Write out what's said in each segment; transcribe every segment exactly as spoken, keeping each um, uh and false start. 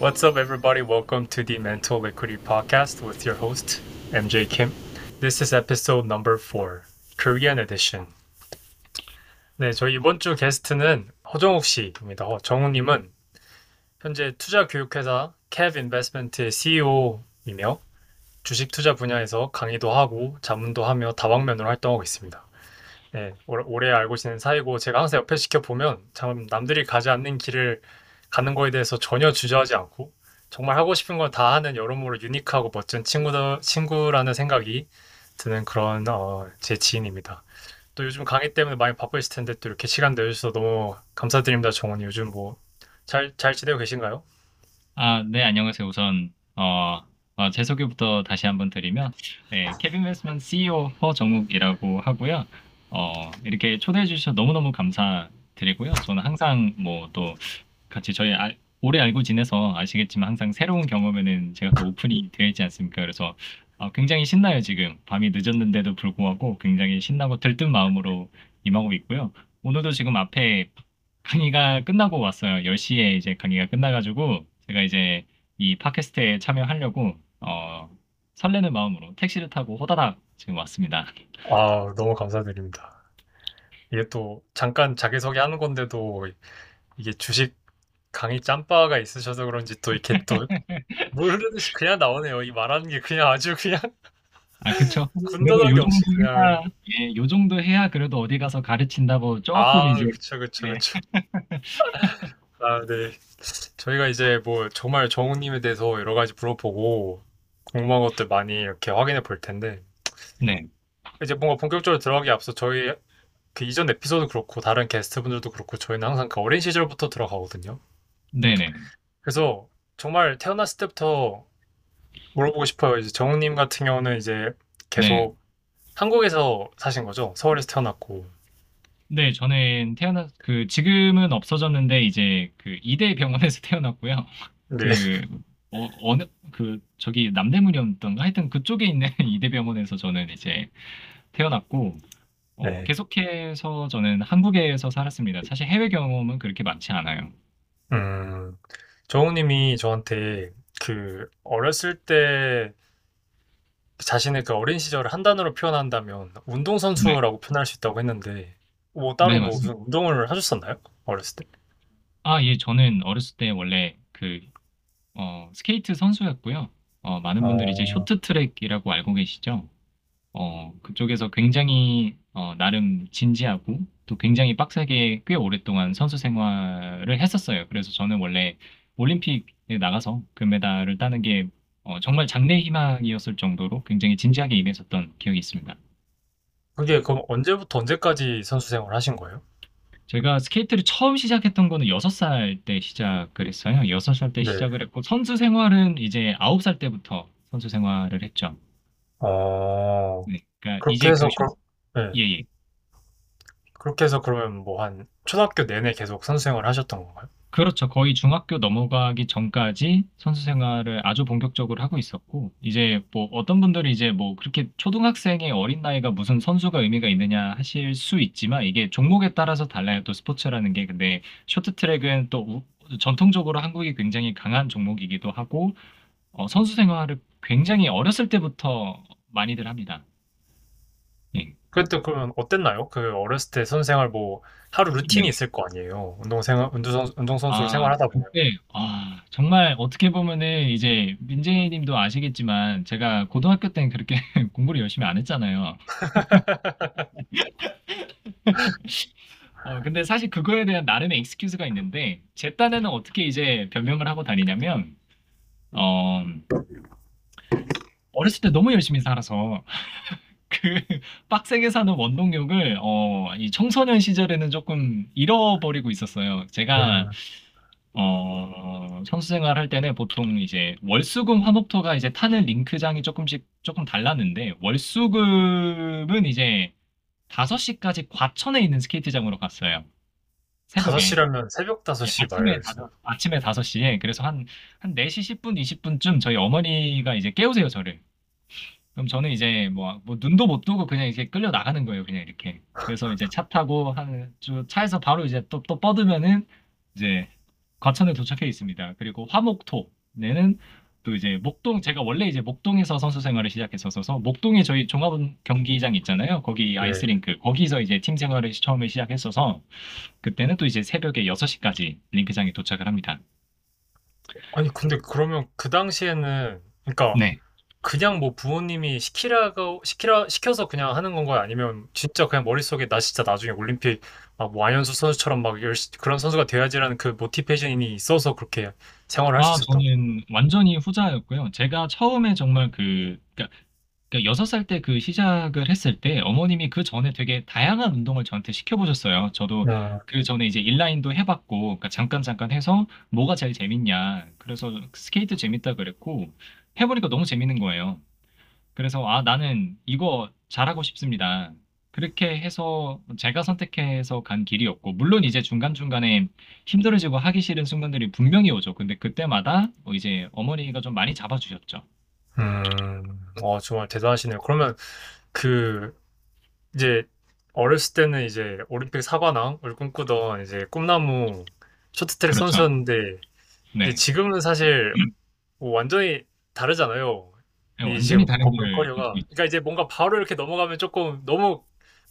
What's up, everybody? Welcome to the Mental Liquidity podcast with your host, M J Kim. This is episode number four, Korean edition. 네, 저희 이번 주 게스트는 허정욱 씨입니다. 정욱님은 현재 투자 교육회사 Kevin Investment의 씨이오이며 주식 투자 분야에서 강의도 하고 자문도 하며 다방면으로 활동하고 있습니다. 네, 오래 알고 지낸 사이고 제가 항상 옆에 지켜보면 참 남들이 가지 않는 길을 가는 거에 대해서 전혀 주저하지 않고 정말 하고 싶은 걸 다 하는 여러모로 유니크하고 멋진 친구다, 친구라는 생각이 드는 그런 어, 제 지인입니다. 또 요즘 강의 때문에 많이 바쁘실 텐데 또 이렇게 시간 내주셔서 너무 감사드립니다. 정원이 요즘 뭐 잘 잘 지내고 계신가요? 아, 네, 안녕하세요. 우선 어, 어, 제 소개부터 다시 한번 드리면 네, 케빈 인베스트먼트 씨이오 허정욱이라고 하고요. 어, 이렇게 초대해 주셔서 너무너무 감사드리고요. 저는 항상 뭐 또 같이 저희 아, 오래 알고 지내서 아시겠지만 항상 새로운 경험에는 제가 또 오픈이 되어 있지 않습니까? 그래서 어, 굉장히 신나요. 지금 밤이 늦었는데도 불구하고 굉장히 신나고 들뜬 마음으로 임하고 있고요. 오늘도 지금 앞에 강의가 끝나고 왔어요. 열 시에 이제 강의가 끝나가지고 제가 이제 이 팟캐스트에 참여하려고 어, 설레는 마음으로 택시를 타고 호다닥 지금 왔습니다. 아, 너무 감사드립니다. 이게 또 잠깐 자기소개 하는 건데도 이게 주식 강의 짬바가 있으셔서 그런지 또 이렇게 또 모르듯이 그냥 나오네요. 이 말하는 게 그냥 아주 그냥 아 그렇죠. 군더더기 없이 그냥 예, 요 정도 해야 그래도 어디 가서 가르친다고 조금 아, 이제 그렇죠, 그렇죠, 그렇죠. 아, 네. 저희가 이제 뭐 정말 정우님에 대해서 여러 가지 물어보고 궁금한 것들 많이 이렇게 확인해 볼 텐데. 네. 이제 뭔가 본격적으로 들어가기 앞서 저희 그 이전 에피소드 그렇고 다른 게스트분들도 그렇고 저희는 항상 그 어린 시절부터 들어가거든요. 네네. 그래서 정말 태어났을 때부터 물어보고 싶어요. 이제 정욱님 같은 경우는 이제 계속 네. 한국에서 사신 거죠? 서울에서 태어났고. 네, 저는 태어났 그 지금은 없어졌는데 이제 그 이대 병원에서 태어났고요. 네. 그... 어, 어느 그 저기 남대문이었던가 하여튼 그쪽에 있는 이대병원에서 저는 이제 태어났고 어, 네. 계속해서 저는 한국에서 살았습니다. 사실 해외 경험은 그렇게 많지 않아요. 음, 정우님이 저한테 그 어렸을 때 자신의 그 어린 시절을 한 단어로 표현한다면 운동선수라고 네. 표현할 수 있다고 했는데 뭐 따로 네, 뭐 무슨 운동을 하셨었나요? 어렸을 때? 아, 예, 저는 어렸을 때 원래 그 어, 스케이트 선수였고요. 어, 많은 분들이 어... 이제 쇼트트랙이라고 알고 계시죠. 어, 그쪽에서 굉장히 어, 나름 진지하고 또 굉장히 빡세게 꽤 오랫동안 선수 생활을 했었어요. 그래서 저는 원래 올림픽에 나가서 금메달을 따는 게 어, 정말 장래 희망이었을 정도로 굉장히 진지하게 임했었던 기억이 있습니다. 그게 그럼 언제부터 언제까지 선수 생활을 하신 거예요? 제가 스케이트를 처음 시작했던 거는 여섯 살 때 시작을 했어요. 여섯 살 때 네. 시작을 했고 선수 생활은 이제 아홉 살 때부터 선수 생활을 했죠. 아... 네, 그러니까 그렇게 이제 해서... 그러... 네. 예, 예. 그렇게 해서 그러면 뭐 한 초등학교 내내 계속 선수 생활을 하셨던 건가요? 그렇죠. 거의 중학교 넘어가기 전까지 선수 생활을 아주 본격적으로 하고 있었고 이제 뭐 어떤 분들이 이제 뭐 그렇게 초등학생의 어린 나이가 무슨 선수가 의미가 있느냐 하실 수 있지만 이게 종목에 따라서 달라요. 또 스포츠라는 게 근데 쇼트트랙은 또 우, 전통적으로 한국이 굉장히 강한 종목이기도 하고 어, 선수 생활을 굉장히 어렸을 때부터 많이들 합니다. 예. 그때 그러면 어땠나요? 그 어렸을 때 선수 생활 뭐 하루 루틴이 네. 있을 거 아니에요. 운동 생활, 운동 선수, 운동 선수 아, 생활하다 보면. 네, 아 정말 어떻게 보면은 이제 민재님도 아시겠지만 제가 고등학교 때는 그렇게 공부를 열심히 안 했잖아요. 어, 근데 사실 그거에 대한 나름의 익스큐즈가 있는데 제 딴에는 어떻게 이제 변명을 하고 다니냐면 어 어렸을 때 너무 열심히 살아서. 그 빡세게 사는 원동력을 어, 이 청소년 시절에는 조금 잃어버리고 있었어요. 제가 어, 선수 생활할 때는 보통 이제 월수금 화목토가 이제 타는 링크장이 조금씩 조금 달랐는데 월수금은 이제 다섯 시까지 과천에 있는 스케이트장으로 갔어요. 새벽에. 다섯 시라면 새벽 다섯 시 말이에요. 아침에 다섯 시에 그래서 한, 한 네 시 십 분 이십 분쯤 저희 어머니가 이제 깨우세요 저를. 그럼 저는 이제 뭐, 뭐 눈도 못 뜨고 그냥 이렇게 끌려 나가는 거예요. 그냥 이렇게. 그래서 이제 차 타고 한, 차에서 바로 이제 또, 또 뻗으면은 이제 과천에 도착해 있습니다. 그리고 화목토 내는 또 이제 목동, 제가 원래 이제 목동에서 선수 생활을 시작했었어서 목동에 저희 종합 경기장 있잖아요. 거기 네. 아이스링크 거기서 이제 팀 생활을 처음에 시작했어서 그때는 또 이제 새벽에 여섯 시까지 링크장에 도착을 합니다. 아니 근데 그러면 그 당시에는 그러니까 네. 그냥 뭐 부모님이 시키라고 시키라 시켜서 그냥 하는 건가요? 아니면 진짜 그냥 머릿속에 나 진짜 나중에 올림픽 막 뭐 안현수 선수처럼 막 열시, 그런 선수가 돼야지라는 그 모티베이션이 있어서 그렇게 생활을 할 수 아, 있었던? 저는 완전히 후자였고요. 제가 처음에 정말 그 그러니까 여섯 살 때 그 시작을 했을 때 어머님이 그 전에 되게 다양한 운동을 저한테 시켜보셨어요. 저도 네. 그 전에 이제 인라인도 해봤고 그러니까 잠깐 잠깐 해서 뭐가 제일 재밌냐 그래서 스케이트 재밌다 그랬고 해보니까 너무 재밌는 거예요. 그래서 아 나는 이거 잘하고 싶습니다. 그렇게 해서 제가 선택해서 간 길이었고 물론 이제 중간중간에 힘들어지고 하기 싫은 순간들이 분명히 오죠. 근데 그때마다 뭐 이제 어머니가 좀 많이 잡아주셨죠. 음, 어, 정말 대단하시네요. 그러면 그 이제 어렸을 때는 이제 올림픽 사관왕을 꿈꾸던 이제 꿈나무 쇼트트랙 그렇죠. 선수였는데 네. 지금은 사실 뭐 완전히 다르잖아요. 네, 완전히 지금 다른 거리가. 그러니까 이제 뭔가 바로 이렇게 넘어가면 조금 너무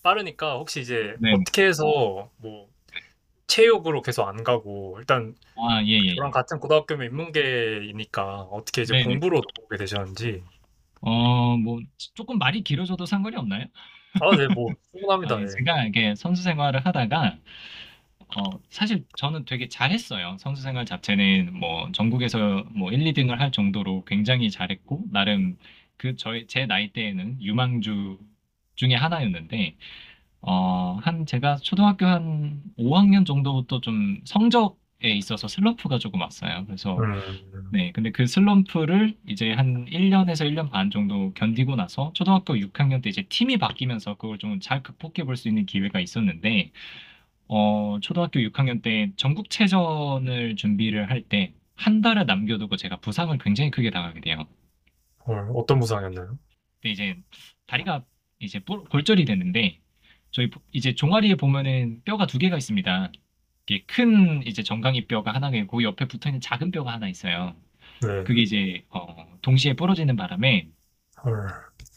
빠르니까 혹시 이제 네. 어떻게 해서 뭐 체육으로 계속 안 가고 일단 아, 예, 예. 저랑 같은 고등학교면 인문계이니까 어떻게 이제 네, 공부로 넘어오게 되셨는지. 어, 뭐 조금 말이 길어져도 상관이 없나요? 아, 네, 뭐 충분합니다. 아, 네. 제가 이게 선수 생활을 하다가 어, 사실 저는 되게 잘했어요. 선수 생활 자체는 뭐 전국에서 뭐 일, 이 등을 할 정도로 굉장히 잘했고 나름 그 저의 제 나이 때에는 유망주 중에 하나였는데 어, 한 제가 초등학교 한 오 학년 정도부터 좀 성적에 있어서 슬럼프가 조금 왔어요. 그래서 네, 근데 그 슬럼프를 이제 한 일 년에서 일 년 반 정도 견디고 나서 초등학교 육 학년 때 이제 팀이 바뀌면서 그걸 좀 잘 극복해 볼 수 있는 기회가 있었는데 어, 초등학교 육 학년 때 전국체전을 준비를 할 때 한 달을 남겨두고 제가 부상을 굉장히 크게 당하게 돼요. 헐, 어떤 부상이었나요? 근데 이제 다리가 이제 골절이 됐는데 저희 이제 종아리에 보면은 뼈가 두 개가 있습니다. 이게 큰 이제 정강이 뼈가 하나가 있고 옆에 붙어 있는 작은 뼈가 하나 있어요. 네. 그게 이제 어, 동시에 부러지는 바람에 헐.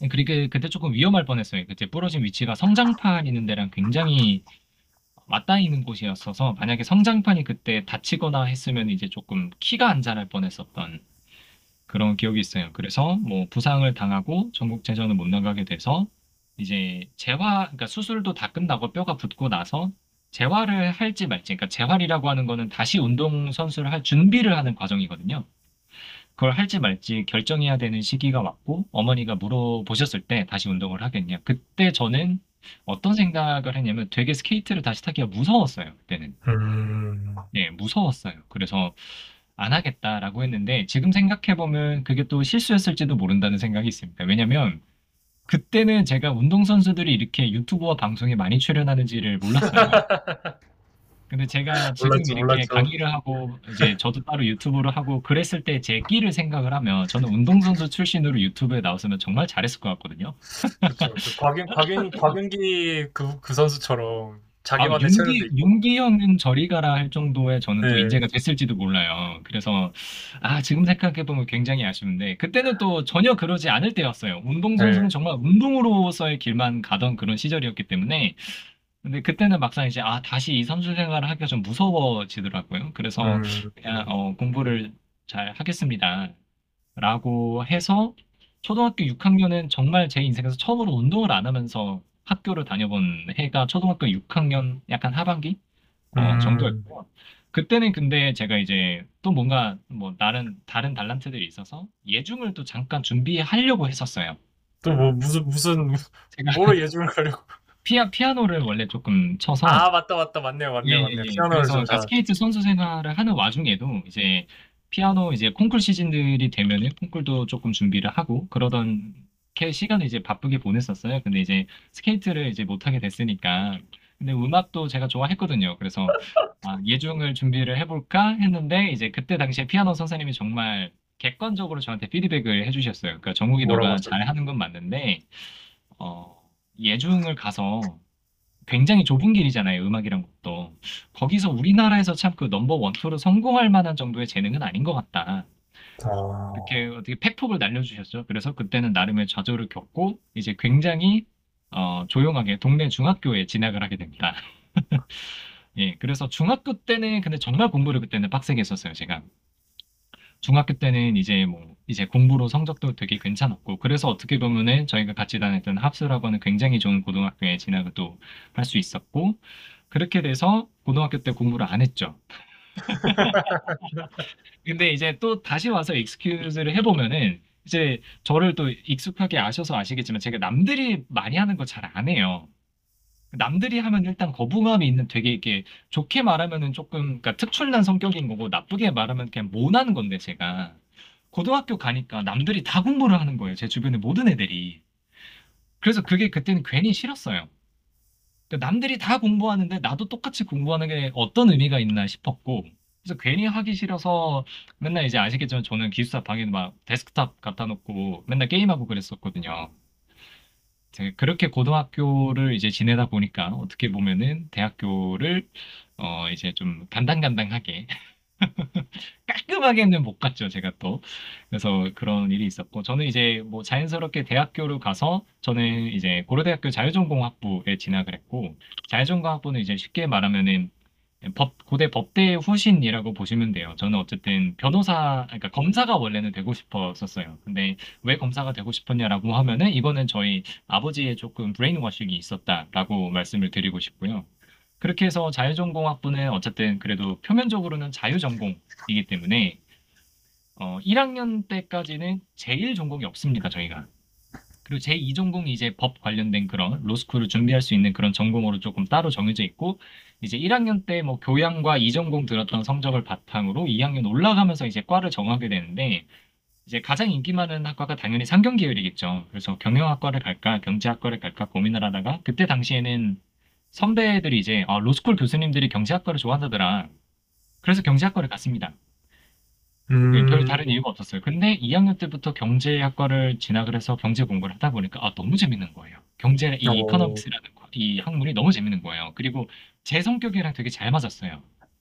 그리고 그때 조금 위험할 뻔했어요. 그때 부러진 위치가 성장판 있는 데랑 굉장히 맞닿아 있는 곳이었어서 만약에 성장판이 그때 다치거나 했으면 이제 조금 키가 안 자랄 뻔했었던 그런 기억이 있어요. 그래서 뭐 부상을 당하고 전국체전을 못 나가게 돼서 이제 재활, 그러니까 수술도 다 끝나고 뼈가 붙고 나서 재활을 할지 말지, 그러니까 재활이라고 하는 거는 다시 운동 선수를 할 준비를 하는 과정이거든요. 그걸 할지 말지 결정해야 되는 시기가 왔고 어머니가 물어보셨을 때 다시 운동을 하겠냐. 그때 저는 어떤 생각을 했냐면 되게 스케이트를 다시 타기가 무서웠어요. 그때는. 음... 네, 무서웠어요. 그래서 안 하겠다라고 했는데 지금 생각해보면 그게 또 실수였을지도 모른다는 생각이 있습니다. 왜냐면 그때는 제가 운동선수들이 이렇게 유튜브와 방송에 많이 출연하는지를 몰랐어요. 근데 제가 지금 몰랐죠, 이렇게 몰랐죠. 강의를 하고 이제 저도 따로 유튜브를 하고 그랬을 때 제 끼를 생각을 하면 저는 운동선수 출신으로 유튜브에 나왔으면 정말 잘했을 것 같거든요. 그렇죠. 그 곽윤, 곽윤, 곽윤기 그, 그 선수처럼 자기만의 아, 윤기, 윤기 형은 저리 가라 할 정도의 저는 네. 또 인재가 됐을지도 몰라요. 그래서 아 지금 생각해보면 굉장히 아쉬운데 그때는 또 전혀 그러지 않을 때였어요. 운동선수는 네. 정말 운동으로서의 길만 가던 그런 시절이었기 때문에 근데 그때는 막상 이제 아 다시 이 선수 생활을 하기가 좀 무서워지더라고요. 그래서 음. 그냥 어, 공부를 잘 하겠습니다 라고 해서 초등학교 육 학년은 정말 제 인생에서 처음으로 운동을 안 하면서 학교를 다녀본 해가 초등학교 육 학년 약간 하반기 어, 음. 정도였고 그때는 근데 제가 이제 또 뭔가 뭐 다른 다른 달란트들이 있어서 예중을 또 잠깐 준비하려고 했었어요. 또 뭐 무슨 무슨 제가 뭐로 예중을 가려고 피아 피아노를 원래 조금 쳐서 아 맞다 맞다 맞네요 맞네요 예, 맞네요. 예, 피아노를 그래서 잘... 스케이트 선수 생활을 하는 와중에도 이제 피아노 이제 콩쿨 시즌들이 되면은 콩쿨도 조금 준비를 하고 그러던. 이렇게 시간을 이제 바쁘게 보냈었어요. 근데 이제 스케이트를 이제 못하게 됐으니까. 근데 음악도 제가 좋아했거든요. 그래서 아, 예중을 준비를 해볼까 했는데 이제 그때 당시에 피아노 선생님이 정말 객관적으로 저한테 피드백을 해주셨어요. 그러니까 정국이 너가 잘하는 건 맞는데 어, 예중을 가서 굉장히 좁은 길이잖아요. 음악이란 것도. 거기서 우리나라에서 참 그 넘버 원투로 성공할 만한 정도의 재능은 아닌 것 같다. 아... 이렇게 어떻게 팩폭을 날려주셨죠. 그래서 그때는 나름의 좌절을 겪고 이제 굉장히 어, 조용하게 동네 중학교에 진학을 하게 됩니다. 예, 그래서 중학교 때는 근데 정말 공부를 그때는 빡세게 했었어요. 제가 중학교 때는 이제 뭐 이제 공부로 성적도 되게 괜찮았고, 그래서 어떻게 보면은 저희가 같이 다녔던 합술학원은 굉장히 좋은 고등학교에 진학을 또 할 수 있었고, 그렇게 돼서 고등학교 때 공부를 안 했죠. 근데 이제 또 다시 와서 익스큐즈를 해보면은 이제 저를 또 익숙하게 아셔서 아시겠지만 제가 남들이 많이 하는 거 잘 안 해요. 남들이 하면 일단 거부감이 있는, 되게 이렇게 좋게 말하면은 조금 그러니까 특출난 성격인 거고, 나쁘게 말하면 그냥 못하는 건데, 제가 고등학교 가니까 남들이 다 공부를 하는 거예요. 제 주변의 모든 애들이. 그래서 그게 그때는 괜히 싫었어요. 그러니까 남들이 다 공부하는데 나도 똑같이 공부하는 게 어떤 의미가 있나 싶었고, 그래서 괜히 하기 싫어서 맨날 이제 아시겠지만 저는 기숙사 방에 막 데스크탑 갖다 놓고 맨날 게임하고 그랬었거든요. 그렇게 고등학교를 이제 지내다 보니까 어떻게 보면은 대학교를 어 이제 좀 간당간당하게 깔끔하게는 못 갔죠, 제가 또. 그래서 그런 일이 있었고, 저는 이제 뭐 자연스럽게 대학교로 가서 저는 이제 고려대학교 자유전공학부에 진학을 했고, 자유전공학부는 이제 쉽게 말하면은 법, 고대 법대의 후신이라고 보시면 돼요. 저는 어쨌든 변호사, 그러니까 검사가 원래는 되고 싶었었어요. 근데 왜 검사가 되고 싶었냐라고 하면은 이거는 저희 아버지의 조금 브레인워싱이 있었다라고 말씀을 드리고 싶고요. 그렇게 해서 자유전공학부는 어쨌든 그래도 표면적으로는 자유전공이기 때문에 어, 일 학년 때까지는 제일 전공이 없습니다, 저희가. 그리고 제이 전공이 이제 법 관련된 그런 로스쿨을 준비할 수 있는 그런 전공으로 조금 따로 정해져 있고, 이제 일 학년 때 뭐 교양과 이 전공 들었던 성적을 바탕으로 이 학년 올라가면서 이제 과를 정하게 되는데, 이제 가장 인기 많은 학과가 당연히 상경계열이겠죠. 그래서 경영학과를 갈까 경제학과를 갈까 고민을 하다가, 그때 당시에는 선배들이 이제 아, 로스쿨 교수님들이 경제학과를 좋아한다더라. 그래서 경제학과를 갔습니다. 음... 별 다른 이유가 없었어요. 근데 이 학년 때부터 경제학과를 진학을 해서 경제 공부를 하다 보니까 아, 너무 재밌는 거예요. 경제, 이 이코노믹스라는 거, 이 학문이 너무 재밌는 거예요. 그리고 제 성격이랑 되게 잘 맞았어요.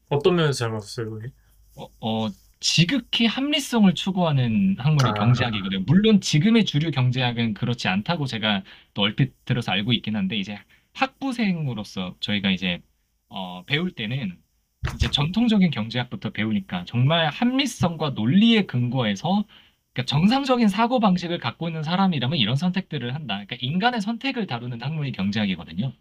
어떤 면에서 잘 맞았어요, 그게? 어, 어, 지극히 합리성을 추구하는 학문이 아... 경제학이거든요. 물론 지금의 주류 경제학은 그렇지 않다고 제가 또 얼핏 들어서 알고 있긴 한데, 이제 학부생으로서 저희가 이제 어, 배울 때는 이제 전통적인 경제학부터 배우니까 정말 합리성과 논리에 근거해서, 그러니까 정상적인 사고 방식을 갖고 있는 사람이라면 이런 선택들을 한다. 그러니까 인간의 선택을 다루는 학문이 경제학이거든요.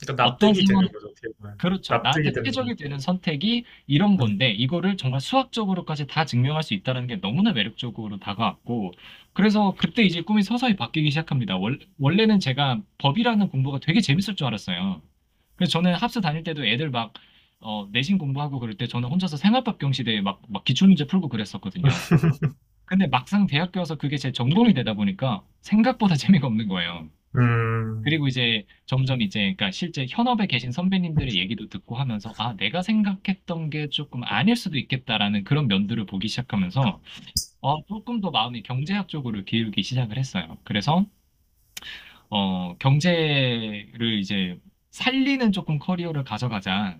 그러니까 납득이 되는 거죠. 그렇죠. 나한테 폐적이 되는 선택이 이런 건데, 이거를 정말 수학적으로까지 다 증명할 수 있다는 게 너무나 매력적으로 다가왔고, 그래서 그때 이제 꿈이 서서히 바뀌기 시작합니다. 월, 원래는 제가 법이라는 공부가 되게 재밌을 줄 알았어요. 그래서 저는 합수 다닐 때도 애들 막 어, 내신 공부하고 그럴 때 저는 혼자서 생활법 경시대에 막, 막 기출문제 풀고 그랬었거든요. 근데 막상 대학교 와서 그게 제 전공이 되다 보니까 생각보다 재미가 없는 거예요. 음... 그리고 이제 점점 이제 그러니까 실제 현업에 계신 선배님들의 얘기도 듣고 하면서 아, 내가 생각했던 게 조금 아닐 수도 있겠다라는 그런 면들을 보기 시작하면서 어, 조금 더 마음이 경제학 쪽으로 기울기 시작을 했어요. 그래서 어, 경제를 이제 살리는 조금 커리어를 가져가자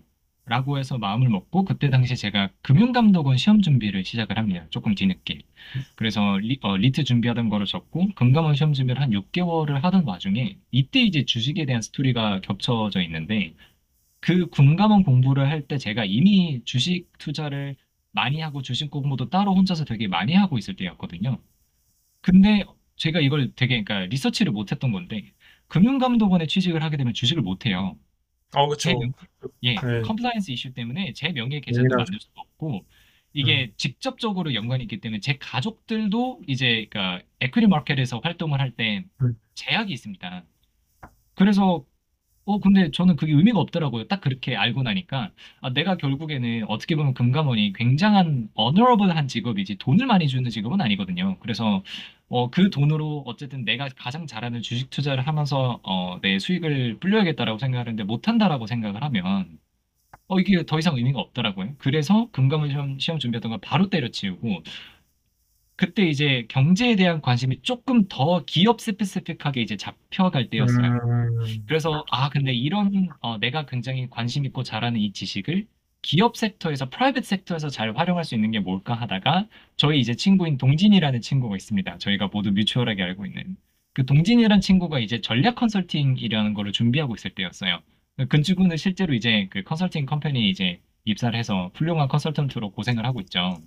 라고 해서 마음을 먹고, 그때 당시 제가 금융감독원 시험 준비를 시작을 합니다. 조금 뒤늦게. 그래서 리, 어, 리트 준비하던 거를 접고 금감원 시험 준비를 한 육 개월을 하던 와중에, 이때 이제 주식에 대한 스토리가 겹쳐져 있는데, 그 금감원 공부를 할 때 제가 이미 주식 투자를 많이 하고 주식 공부도 따로 혼자서 되게 많이 하고 있을 때였거든요. 근데 제가 이걸 되게 그러니까 리서치를 못했던 건데, 금융감독원에 취직을 하게 되면 주식을 못해요. 어, 그렇죠. 명... 예, 네. 컴플라이언스 이슈 때문에 제 명의 계좌도 네. 만들 수도 없고, 이게 음. 직접적으로 연관이 있기 때문에 제 가족들도 이제 그러니까 에퀴티 마켓에서 활동을 할 때 음. 제약이 있습니다. 그래서 어 근데 저는 그게 의미가 없더라고요. 딱 그렇게 알고 나니까 아, 내가 결국에는 어떻게 보면 금감원이 굉장한 어너러블한 직업이지 돈을 많이 주는 직업은 아니거든요. 그래서 어, 그 돈으로 어쨌든 내가 가장 잘하는 주식 투자를 하면서 어, 내 수익을 불려야겠다라고 생각하는데 못한다라고 생각을 하면 어, 이게 더 이상 의미가 없더라고요. 그래서 금감원 시험, 시험 준비했던 걸 바로 때려치우고 그때 이제 경제에 대한 관심이 조금 더 기업 스페시픽하게 이제 잡혀갈 때였어요. 음... 그래서 아 근데 이런 어, 내가 굉장히 관심 있고 잘하는 이 지식을 기업 섹터에서 프라이빗 섹터에서 잘 활용할 수 있는 게 뭘까 하다가 저희 이제 친구인 동진이라는 친구가 있습니다. 저희가 모두 뮤추얼하게 알고 있는 그 동진이라는 친구가 이제 전략 컨설팅이라는 거를 준비하고 있을 때였어요. 그 친구는 실제로 이제 그 컨설팅 컴퍼니 이제 입사를 해서 훌륭한 컨설턴트로 고생을 하고 있죠.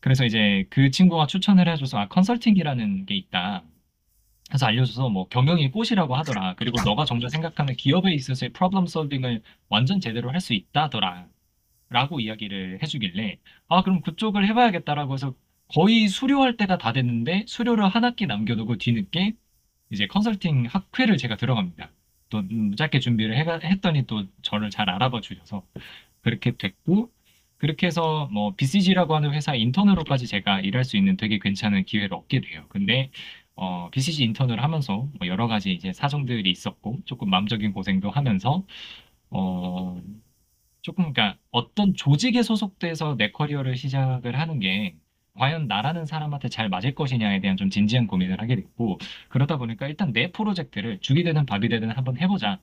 그래서 이제 그 친구가 추천을 해줘서 아 컨설팅이라는 게 있다. 그래서 알려줘서 뭐 경영이 꽃이라고 하더라. 그리고 너가 정작 생각하는 기업에 있어서의 프로블럼 솔빙을 완전 제대로 할 수 있다더라. 라고 이야기를 해주길래 아 그럼 그쪽을 해봐야겠다라고 해서 거의 수료할 때가 다 됐는데 수료를 한 학기 남겨두고 뒤늦게 이제 컨설팅 학회를 제가 들어갑니다. 또 짧게 준비를 해가, 했더니 또 저를 잘 알아봐 주셔서 그렇게 됐고 그렇게 해서 뭐 비씨지라고 하는 회사 인턴으로까지 제가 일할 수 있는 되게 괜찮은 기회를 얻게 돼요. 근데 어, 비씨지 인턴을 하면서 뭐 여러 가지 이제 사정들이 있었고 조금 마음적인 고생도 하면서 어, 조금 그러니까 어떤 조직에 소속돼서 내 커리어를 시작을 하는 게 과연 나라는 사람한테 잘 맞을 것이냐에 대한 좀 진지한 고민을 하게 됐고 그러다 보니까 일단 내 프로젝트를 죽이 되든 밥이 되든 한번 해보자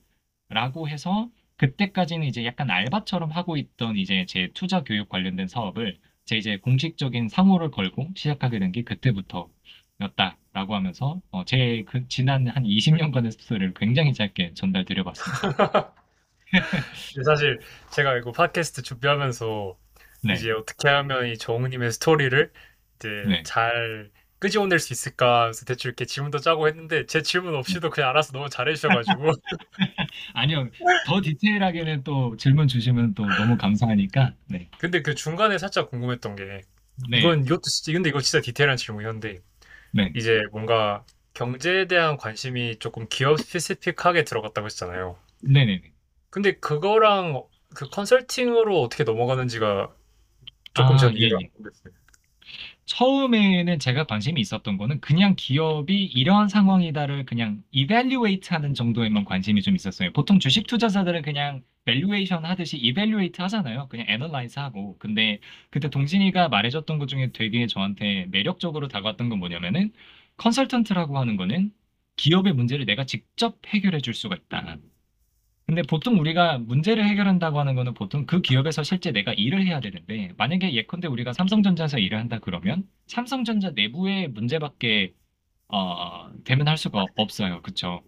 라고 해서 그때까지는 이제 약간 알바처럼 하고 있던 이제 제 투자 교육 관련된 사업을 제 이제 공식적인 상호를 걸고 시작하게 된 게 그때부터였다라고 하면서 어 제 그 지난 한 이십 년간의 스토리를 굉장히 짧게 전달드려봤습니다. 사실 제가 이거 팟캐스트 준비하면서 네. 이제 어떻게 하면 이 정우님의 스토리를 이제 네. 잘 끄집어낼 수 있을까 하면서 대충 이렇게 질문도 짜고 했는데 제 질문 없이도 그냥 알아서 너무 잘해주셔가지고 아니요 더 디테일하게는 또 질문 주시면 또 너무 감사하니까 네. 근데 그 중간에 살짝 궁금했던 게 네. 이건 이것도 근데 이거 진짜 디테일한 질문이었는데 네. 이제 뭔가 경제에 대한 관심이 조금 기업 스페시픽하게 들어갔다고 했잖아요. 네네네. 근데 그거랑 그 컨설팅으로 어떻게 넘어가는지가 조금 전 아, 이해가 안 됐어요. 처음에는 제가 관심이 있었던 거는 그냥 기업이 이러한 상황이다를 그냥 이밸류에이트하는 정도에만 관심이 좀 있었어요. 보통 주식 투자자들은 그냥 밸류에이션 하듯이 이밸류에이트 하잖아요. 그냥 애널라이즈하고. 근데 그때 동진이가 말해줬던 것 중에 되게 저한테 매력적으로 다가왔던 건 뭐냐면은 컨설턴트라고 하는 거는 기업의 문제를 내가 직접 해결해 줄 수가 있다. 근데 보통 우리가 문제를 해결한다고 하는 거는 보통 그 기업에서 실제 내가 일을 해야 되는데 만약에 예컨대 우리가 삼성전자에서 일을 한다 그러면 삼성전자 내부의 문제밖에 어, 대면할 수가 없어요. 그렇죠?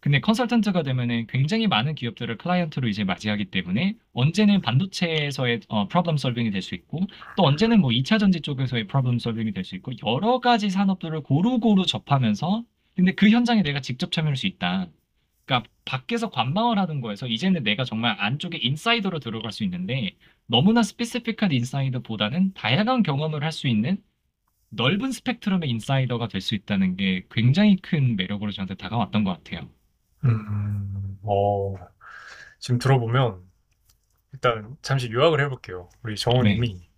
근데 컨설턴트가 되면은 굉장히 많은 기업들을 클라이언트로 이제 맞이하기 때문에 언제는 반도체에서의 어, 프로블럼 솔빙이 될 수 있고 또 언제는 뭐 이 차 전지 쪽에서의 프로블럼 솔빙이 될 수 있고 여러 가지 산업들을 고루고루 접하면서 근데 그 현장에 내가 직접 참여할 수 있다. 그러니까 밖에서 관망을 하는 거에서 이제는 내가 정말 안쪽에 인사이더로 들어갈 수 있는데 너무나 스페시픽한 인사이더보다는 다양한 경험을 할 수 있는 넓은 스펙트럼의 인사이더가 될 수 있다는 게 굉장히 큰 매력으로 저한테 다가왔던 것 같아요. 음, 어, 지금 들어보면 일단 잠시 요약을 해볼게요. 우리 정원님이 네.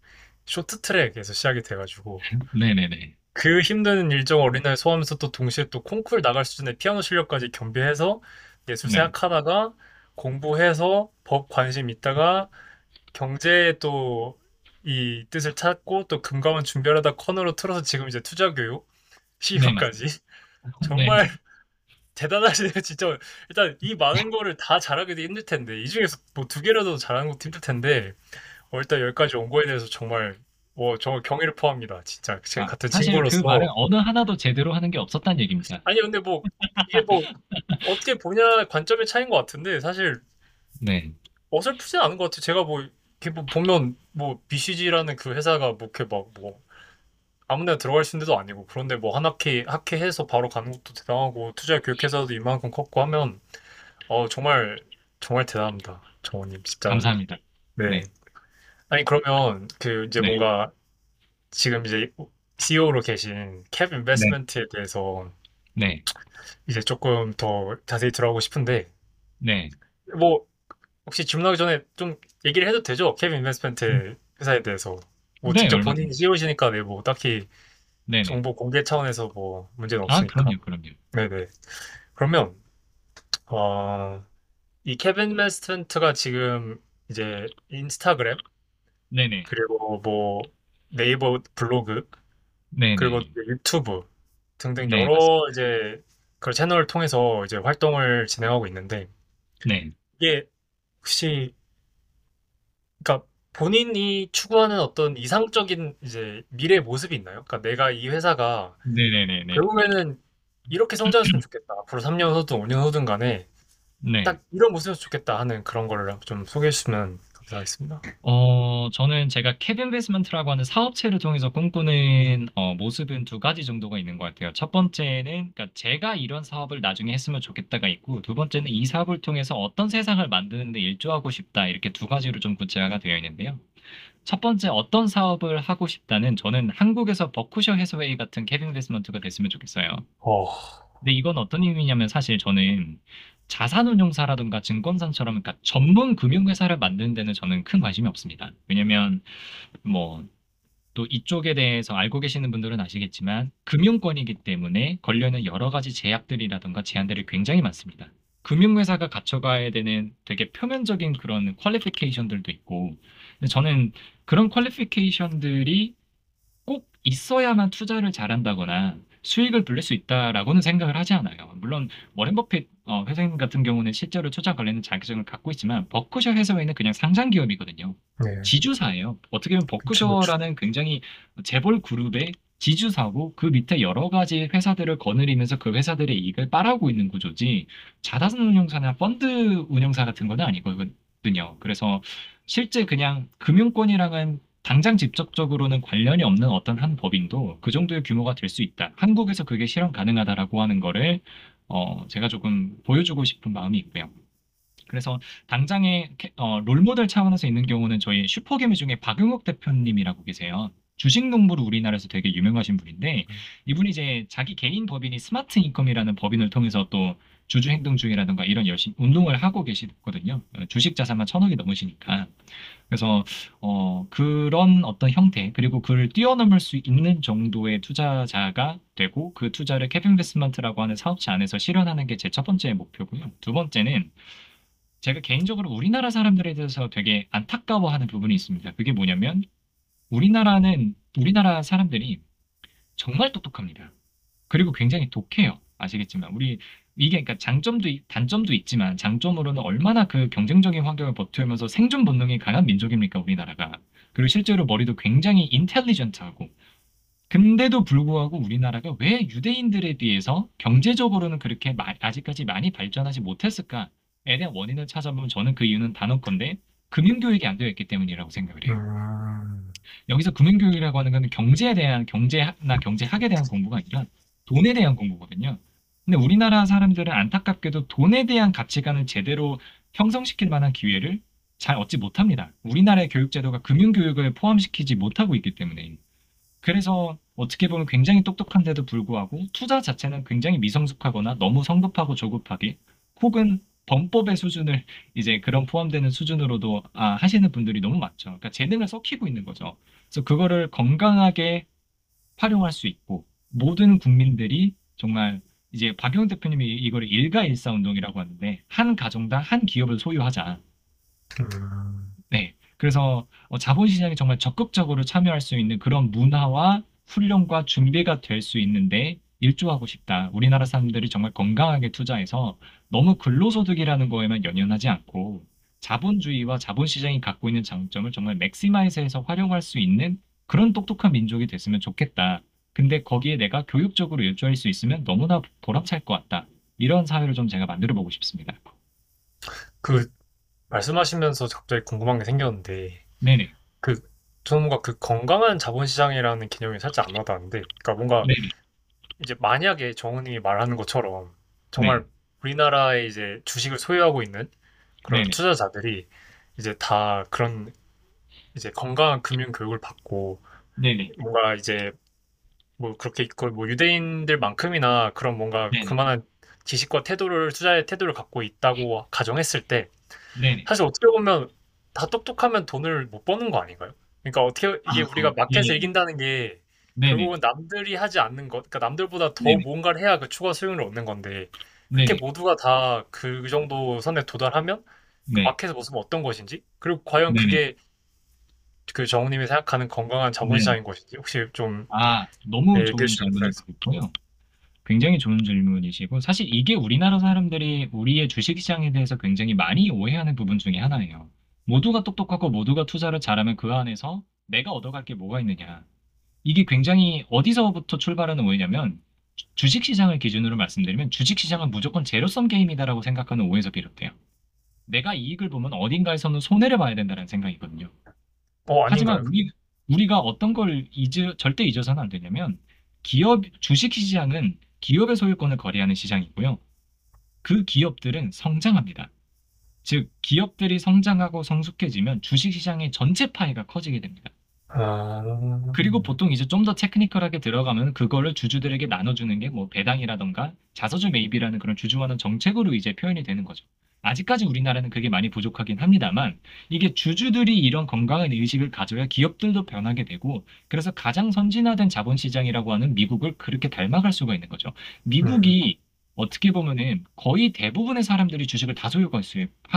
쇼트트랙에서 시작이 돼가지고 네네네. 그 힘든 일정 어린 날 소화하면서 또 동시에 또 콩쿨 나갈 수준의 피아노 실력까지 겸비해서 예술 생각하다가 네. 공부해서 법 관심 있다가 경제에 또 이 뜻을 찾고 또 금감원 준비하려다 코너로 틀어서 지금 이제 투자교육 시기까지 네, 정말 네. 대단하시네요. 진짜 일단 이 많은 거를 다 잘하기도 힘들 텐데 이 중에서 뭐 두 개라도 잘하는 것도 힘들 텐데 어, 일단 여기까지 온 거에 대해서 정말 뭐 저 경의를 포함합니다. 진짜 제가 아, 같은 친구로서 사실 그 말은 어느 하나도 제대로 하는 게 없었다는 얘기입니다. 아니 근데 뭐 이게 뭐 어떻게 보냐 관점의 차이인 것 같은데 사실 네. 어설프진 않은 것 같아요. 제가 뭐 이렇게 뭐 보면 뭐 비씨지라는 그 회사가 뭐 이렇게 막 뭐 아무데나 들어갈 수 있는 데도 아니고 그런데 뭐 한 학기 학회해서 바로 가는 것도 대단하고 투자 교육회사도 이만큼 컸고 하면 어 정말 정말 대단합니다. 정원님 진짜 감사합니다. 네. 네. 아니 그러면 그 이제 네. 뭔가 지금 이제 씨이오로 계신 캡 인베스트먼트에 네. 대해서 네. 이제 조금 더 자세히 들어가고 싶은데 네. 뭐 혹시 질문하기 전에 좀 얘기를 해도 되죠? 캡 인베스트먼트 음. 회사에 대해서 뭐 네, 직접 본인이 씨이오시니까 네, 뭐 딱히 네네. 정보 공개 차원에서 뭐 문제는 없으니까. 아 그럼요, 그럼요. 네네. 그러면 어, 이 캡 인베스트먼트가 지금 이제 인스타그램 네네. 그리고 뭐 네이버 블로그 네, 그리고 네. 유튜브 등등 네, 여러 맞습니다. 이제 그 채널을 통해서 이제 활동을 진행하고 있는데 네. 이게 혹시 그러니까 본인이 추구하는 어떤 이상적인 이제 미래 모습이 있나요? 그러니까 내가 이 회사가 네네네네. 결국에는 이렇게 성장했으면 좋겠다. 앞으로 삼 년 후든 오 년 후든 간에 네. 딱 이런 모습이었으면 좋겠다 하는 그런 거를 좀 소개해 주시면 감사하겠습니다. 어, 저는 제가 캐빈 인베스먼트라고 하는 사업체를 통해서 꿈꾸는 어, 모습은 두 가지 정도가 있는 것 같아요. 첫 번째는 그러니까 제가 이런 사업을 나중에 했으면 좋겠다가 있고, 두 번째는 이 사업을 통해서 어떤 세상을 만드는 데 일조하고 싶다. 이렇게 두 가지로 좀 구체화가 되어 있는데요. 첫 번째 어떤 사업을 하고 싶다는, 저는 한국에서 버크셔 해서웨이 같은 캐빈 인베스먼트가 됐으면 좋겠어요. 어... 근데 이건 어떤 의미냐면 사실 저는 자산운용사라든가 증권사처럼 그러니까 전문 금융회사를 만드는 데는 저는 큰 관심이 없습니다. 왜냐하면 뭐 또 이쪽에 대해서 알고 계시는 분들은 아시겠지만 금융권이기 때문에 걸려있는 여러 가지 제약들이라든가 제한들이 굉장히 많습니다. 금융회사가 갖춰가야 되는 되게 표면적인 그런 퀄리피케이션들도 있고, 근데 저는 그런 퀄리피케이션들이 꼭 있어야만 투자를 잘한다거나 수익을 불릴 수 있다라고는 생각을 하지 않아요. 물론 워렌 버핏 어, 회장님 같은 경우는 실제로 투자 관련된 자격증을 갖고 있지만 버크셔 해서웨이는 그냥 상장 기업이거든요. 네. 지주사예요. 어떻게 보면 버크셔라는 굉장히 재벌 그룹의 지주사고 그 밑에 여러 가지 회사들을 거느리면서 그 회사들의 이익을 빨아오고 있는 구조지 자산운용사나 펀드 운용사 같은 건 아니거든요. 그래서 실제 그냥 금융권이랑은 당장 직접적으로는 관련이 없는 어떤 한 법인도 그 정도의 규모가 될 수 있다. 한국에서 그게 실현 가능하다라고 하는 거를 어, 제가 조금 보여주고 싶은 마음이 있고요. 그래서 당장의 어, 롤모델 차원에서 있는 경우는 저희 슈퍼개미 중에 박영욱 대표님이라고 계세요. 주식농부로 우리나라에서 되게 유명하신 분인데 이분이 이제 자기 개인 법인이 스마트 인컴이라는 법인을 통해서 또 주주 행동주의라든가 이런 열심히 운동을 하고 계시거든요. 주식 자산만 천억이 넘으시니까. 그래서 어, 그런 어떤 형태, 그리고 그걸 뛰어넘을 수 있는 정도의 투자자가 되고 그 투자를 캐빈 인베스먼트라고 하는 사업체 안에서 실현하는 게 제 첫 번째 목표고요. 두 번째는 제가 개인적으로 우리나라 사람들에 대해서 되게 안타까워하는 부분이 있습니다. 그게 뭐냐면 우리나라는 우리나라 사람들이 정말 똑똑합니다. 그리고 굉장히 독해요. 아시겠지만 우리 이게 그러니까 장점도 단점도 있지만 장점으로는 얼마나 그 경쟁적인 환경을 버텨면서 생존 본능이 강한 민족입니까 우리나라가. 그리고 실제로 머리도 굉장히 인텔리전트하고, 근데도 불구하고 우리나라가 왜 유대인들에 비해서 경제적으로는 그렇게 마, 아직까지 많이 발전하지 못했을까에 대한 원인을 찾아보면 저는 그 이유는 단언컨대 금융교육이 안 되어 있기 때문이라고 생각을 해요. 여기서 금융교육이라고 하는 건 경제에 대한 경제나 경제학에 대한 공부가 아니라 돈에 대한 공부거든요. 근데 우리나라 사람들은 안타깝게도 돈에 대한 가치관을 제대로 형성시킬 만한 기회를 잘 얻지 못합니다. 우리나라의 교육제도가 금융교육을 포함시키지 못하고 있기 때문에. 그래서 어떻게 보면 굉장히 똑똑한데도 불구하고 투자 자체는 굉장히 미성숙하거나 너무 성급하고 조급하게, 혹은 범법의 수준을 이제 그런 포함되는 수준으로도 아, 하시는 분들이 너무 많죠. 그러니까 재능을 썩히고 있는 거죠. 그래서 그거를 건강하게 활용할 수 있고, 모든 국민들이 정말 이제 박영훈 대표님이 이걸 일가일사 운동이라고 하는데 한 가정당 한 기업을 소유하자. 네, 그래서 자본시장에 정말 적극적으로 참여할 수 있는 그런 문화와 훈련과 준비가 될 수 있는데 일조하고 싶다. 우리나라 사람들이 정말 건강하게 투자해서 너무 근로소득이라는 거에만 연연하지 않고 자본주의와 자본시장이 갖고 있는 장점을 정말 맥시마이즈해서 활용할 수 있는 그런 똑똑한 민족이 됐으면 좋겠다. 근데 거기에 내가 교육적으로 일조할 수 있으면 너무나 보람찰 것 같다. 이런 사회를 좀 제가 만들어 보고 싶습니다. 그 말씀하시면서 갑자기 궁금한 게 생겼는데, 네네. 그 저는 뭔가 그 건강한 자본시장이라는 개념이 살짝 안 와닿는데, 그러니까 뭔가 네네. 이제 만약에 정은이 말하는 것처럼 정말 네네. 우리나라에 이제 주식을 소유하고 있는 그런 네네. 투자자들이 이제 다 그런 이제 건강한 금융 교육을 받고 네네. 뭔가 이제 뭐 그렇게 있고 뭐 유대인들만큼이나 그런 뭔가 네네. 그만한 지식과 태도를 투자의 태도를 갖고 있다고 가정했을 때 네네. 사실 어떻게 보면 다 똑똑하면 돈을 못 버는 거 아닌가요? 그러니까 어떻게 이게 아, 우리가 마켓을 네네. 이긴다는 게 네네. 결국은 남들이 하지 않는 것, 그러니까 남들보다 더 네네. 뭔가를 해야 그 추가 수익을 얻는 건데 그렇게 네네. 모두가 다 그 정도 선에 도달하면 그 마켓의 모습은 어떤 것인지, 그리고 과연 네네. 그게 그 정우님이 생각하는 건강한 자본시장인 네. 것인지 혹시 좀 아 너무 네, 좋은 질문이었고요. 굉장히 좋은 질문이시고 사실 이게 우리나라 사람들이 우리의 주식시장에 대해서 굉장히 많이 오해하는 부분 중에 하나예요. 모두가 똑똑하고 모두가 투자를 잘하면 그 안에서 내가 얻어갈 게 뭐가 있느냐. 이게 굉장히 어디서부터 출발하는 오해냐면 주식시장을 기준으로 말씀드리면 주식시장은 무조건 제로섬 게임이다라고 생각하는 오해에서 비롯돼요. 내가 이익을 보면 어딘가에서는 손해를 봐야 된다는 생각이거든요. 어, 하지만 우리, 우리가 어떤 걸 잊어, 절대 잊어서는 안 되냐면 기업 주식시장은 기업의 소유권을 거래하는 시장이고요. 그 기업들은 성장합니다. 즉 기업들이 성장하고 성숙해지면 주식시장의 전체 파이가 커지게 됩니다. 아... 그리고 보통 이제 좀 더 테크니컬하게 들어가면 그거를 주주들에게 나눠주는 게 뭐 배당이라던가 자사주 매입이라는 그런 주주와는 정책으로 이제 표현이 되는 거죠. 아직까지 우리나라는 그게 많이 부족하긴 합니다만 이게 주주들이 이런 건강한 의식을 가져야 기업들도 변하게 되고 그래서 가장 선진화된 자본시장이라고 하는 미국을 그렇게 닮아갈 수가 있는 거죠. 미국이 음. 어떻게 보면은 거의 대부분의 사람들이 주식을 다 소유하고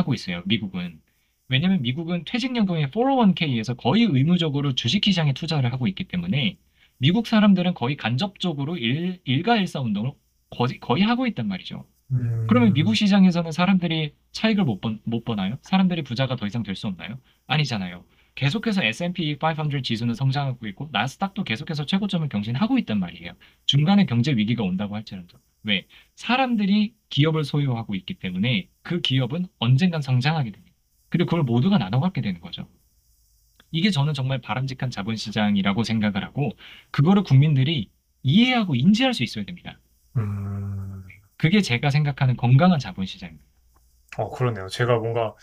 있어요. 미국은. 왜냐하면 미국은 퇴직연금의 포 오 원 케이에서 거의 의무적으로 주식시장에 투자를 하고 있기 때문에 미국 사람들은 거의 간접적으로 일, 일가일사 운동을 거의, 거의 하고 있단 말이죠. 음... 그러면 미국 시장에서는 사람들이 차익을 못, 번, 못 버나요? 사람들이 부자가 더 이상 될 수 없나요? 아니잖아요. 계속해서 에스 앤 피 파이브 헌드레드 지수는 성장하고 있고 나스닥도 계속해서 최고점을 경신하고 있단 말이에요. 중간에 경제 위기가 온다고 할지라도. 왜? 사람들이 기업을 소유하고 있기 때문에 그 기업은 언젠간 성장하게 됩니다. 그리고 그걸 모두가 나눠 갖게 되는 거죠. 이게 저는 정말 바람직한 자본시장이라고 생각을 하고 그거를 국민들이 이해하고 인지할 수 있어야 됩니다. 음... 그게 제가 생각하는 건강한 자본시장입니다. 어 그러네요. 제가 뭔가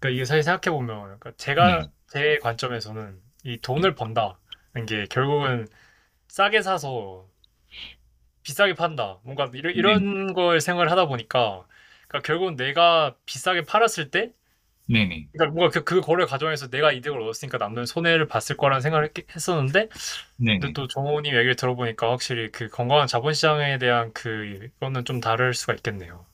그러니까 이게 사실 생각해보면 그러니까 제가 네. 제 관점에서는 이 돈을 번다는 게 결국은 싸게 사서 비싸게 판다. 뭔가 이런, 이런 네. 걸 생각을 하다 보니까 그러니까 결국은 내가 비싸게 팔았을 때 네네. 그러니까 뭔가 그, 그 거래 과정에서 내가 이득을 얻었으니까 남들은 손해를 봤을 거라는 생각을 했, 했었는데 네네. 근데 또 정호님 얘기를 들어보니까 확실히 그 건강한 자본시장에 대한 그 거는 좀 다를 수가 있겠네요.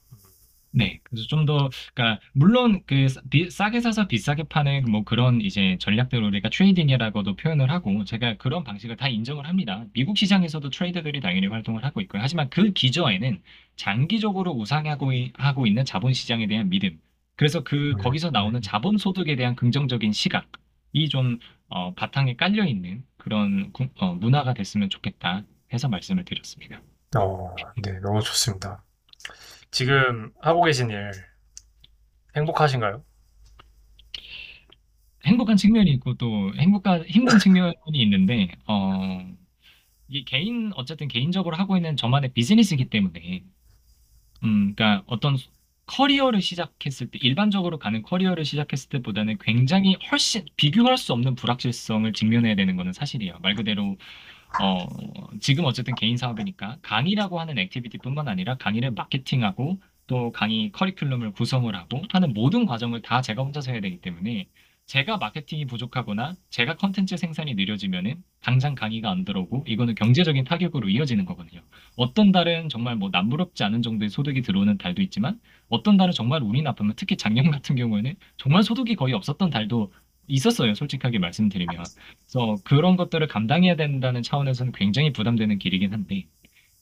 네, 그래서 좀 더 그러니까 물론 그 비, 싸게 사서 비싸게 파는 뭐 그런 이제 전략들을 우리가 트레이딩이라고도 표현을 하고 제가 그런 방식을 다 인정을 합니다. 미국 시장에서도 트레이더들이 당연히 활동을 하고 있고요. 하지만 그 기저에는 장기적으로 우상하고 하고 있는 자본시장에 대한 믿음. 그래서 그 거기서 나오는 자본소득에 대한 긍정적인 시각이 좀 어, 바탕에 깔려있는 그런 어, 문화가 됐으면 좋겠다 해서 말씀을 드렸습니다. 어, 네, 너무 좋습니다. 지금 하고 계신 일 행복하신가요? 행복한 측면이 있고 또 행복한 힘든 측면이 있는데 어, 이 개인 어쨌든 개인적으로 하고 있는 저만의 비즈니스이기 때문에 음, 그러니까 어떤 커리어를 시작했을 때 일반적으로 가는 커리어를 시작했을 때보다는 굉장히 훨씬 비교할 수 없는 불확실성을 직면해야 되는 것은 사실이에요. 말 그대로 어, 지금 어쨌든 개인 사업이니까 강의라고 하는 액티비티뿐만 아니라 강의를 마케팅하고 또 강의 커리큘럼을 구성을 하고 하는 모든 과정을 다 제가 혼자서 해야 되기 때문에 제가 마케팅이 부족하거나 제가 컨텐츠 생산이 느려지면은 당장 강의가 안 들어오고 이거는 경제적인 타격으로 이어지는 거거든요. 어떤 달은 정말 뭐 남부럽지 않은 정도의 소득이 들어오는 달도 있지만 어떤 달은 정말 운이 나쁘면 특히 작년 같은 경우에는 정말 소득이 거의 없었던 달도 있었어요. 솔직하게 말씀드리면. 그래서 그런 것들을 감당해야 된다는 차원에서는 굉장히 부담되는 길이긴 한데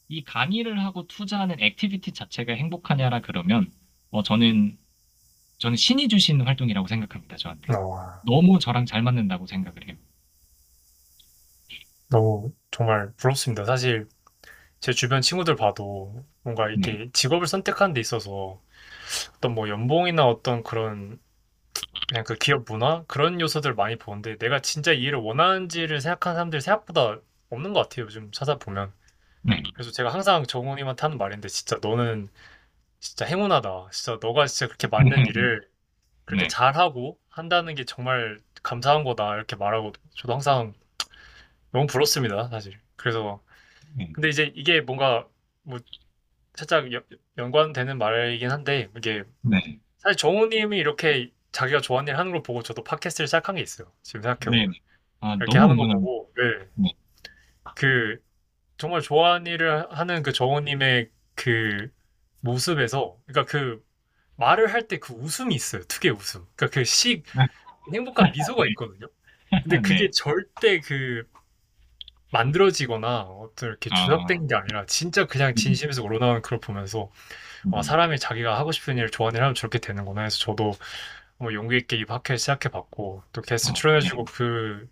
이 강의를 하고 투자하는 액티비티 자체가 행복하냐라 그러면 어, 저는 저는 신이 주신 활동이라고 생각합니다. 저한테. 어... 너무 저랑 잘 맞는다고 생각을 해요. 너무 정말 부럽습니다. 사실 제 주변 친구들 봐도 뭔가 이렇게 네. 직업을 선택하는 데 있어서 어떤 뭐 연봉이나 어떤 그런 그냥 그 기업 문화 그런 요소들 많이 보는데 내가 진짜 이 일을 원하는지를 생각하는 사람들이 생각보다 없는 것 같아요. 요즘 찾아보면. 네. 그래서 제가 항상 정훈님한테 하는 말인데 진짜 너는 진짜 행운하다. 진짜 너가 진짜 그렇게 맞는 일을 그렇게 네. 잘하고 한다는 게 정말 감사한 거다. 이렇게 말하고 저도 항상 너무 부럽습니다. 사실. 그래서 근데 이제 이게 뭔가 뭐 살짝 여, 연관되는 말이긴 한데 이게 네. 사실 정우님이 이렇게 자기가 좋아하는 일 하는 걸 보고 저도 팟캐스트를 시작한 게 있어요. 지금 생각해보면. 네. 아, 이렇게 하는 거 보고 네. 네. 그 정말 좋아하는 일을 하는 그 정우님의 그 모습에서 그러니까 그 말을 할 때 그 웃음이 있어요. 특유의 웃음. 그러니까 그 씩 행복한 미소가 있거든요. 근데 그게 네. 절대 그 만들어지거나 어떤 이렇게 조작된 아. 게 아니라 진짜 그냥 진심에서 우러나오는 그걸 보면서 음. 와, 사람이 자기가 하고 싶은 일, 좋아하는 일 하면 저렇게 되는구나 해서 저도 뭐 용기 있게 이 팟캐스트 시작해봤고 또 게스트 어, 출연해주고 네. 그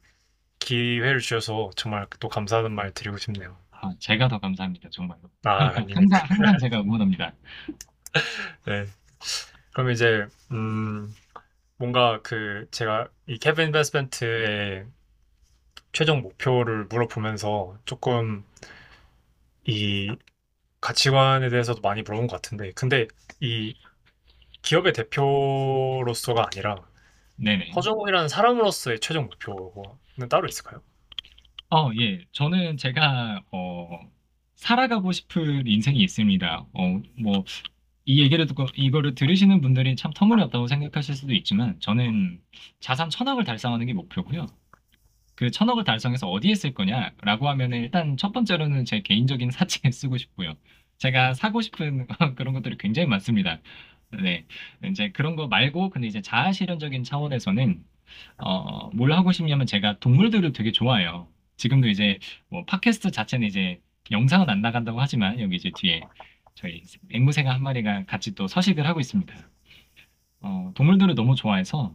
기회를 주셔서 정말 또 감사하는 말 드리고 싶네요. 아, 제가 더 감사합니다. 정말로. 아, 항상, 항상 제가 응원합니다. 네. 그럼 이제 음, 뭔가 그 제가 이 케빈 인베스트먼트의 최종 목표를 물어보면서 조금 이 가치관에 대해서도 많이 물어본 것 같은데, 근데 이 기업의 대표로서가 아니라 네네. 허정욱이라는 사람으로서의 최종 목표는 따로 있을까요? 어, 예. 저는 제가 어, 살아가고 싶은 인생이 있습니다. 어, 뭐 이 얘기를 듣고 이거를 들으시는 분들이 참 터무니없다고 생각하실 수도 있지만 저는 자산 천억을 달성하는 게 목표고요. 그 천억을 달성해서 어디에 쓸 거냐라고 하면 일단 첫 번째로는 제 개인적인 사치에 쓰고 싶고요. 제가 사고 싶은 그런 것들이 굉장히 많습니다. 네, 이제 그런 거 말고 근데 이제 자아 실현적인 차원에서는 어, 뭘 하고 싶냐면 제가 동물들을 되게 좋아해요. 지금도 이제 뭐 팟캐스트 자체는 이제 영상은 안 나간다고 하지만 여기 이제 뒤에 저희 앵무새가 한 마리가 같이 또 서식을 하고 있습니다. 어, 동물들을 너무 좋아해서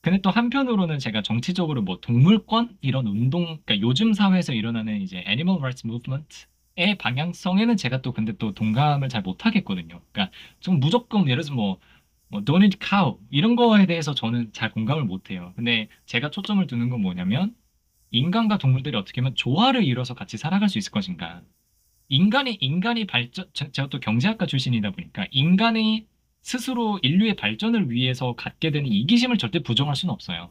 근데 또 한편으로는 제가 정치적으로 뭐 동물권 이런 운동, 그러니까 요즘 사회에서 일어나는 이제 애니멀 라이츠 무브먼트 의 방향성에는 제가 또 근데 또 동감을 잘 못하겠거든요. 그러니까 좀 무조건 예를 들어서 뭐, 뭐 don't eat cow 이런 거에 대해서 저는 잘 공감을 못해요. 근데 제가 초점을 두는 건 뭐냐면 인간과 동물들이 어떻게 하면 조화를 이뤄서 같이 살아갈 수 있을 것인가. 인간이 인간이 발전, 제가 또 경제학과 출신이다 보니까 인간이 스스로 인류의 발전을 위해서 갖게 되는 이기심을 절대 부정할 수는 없어요.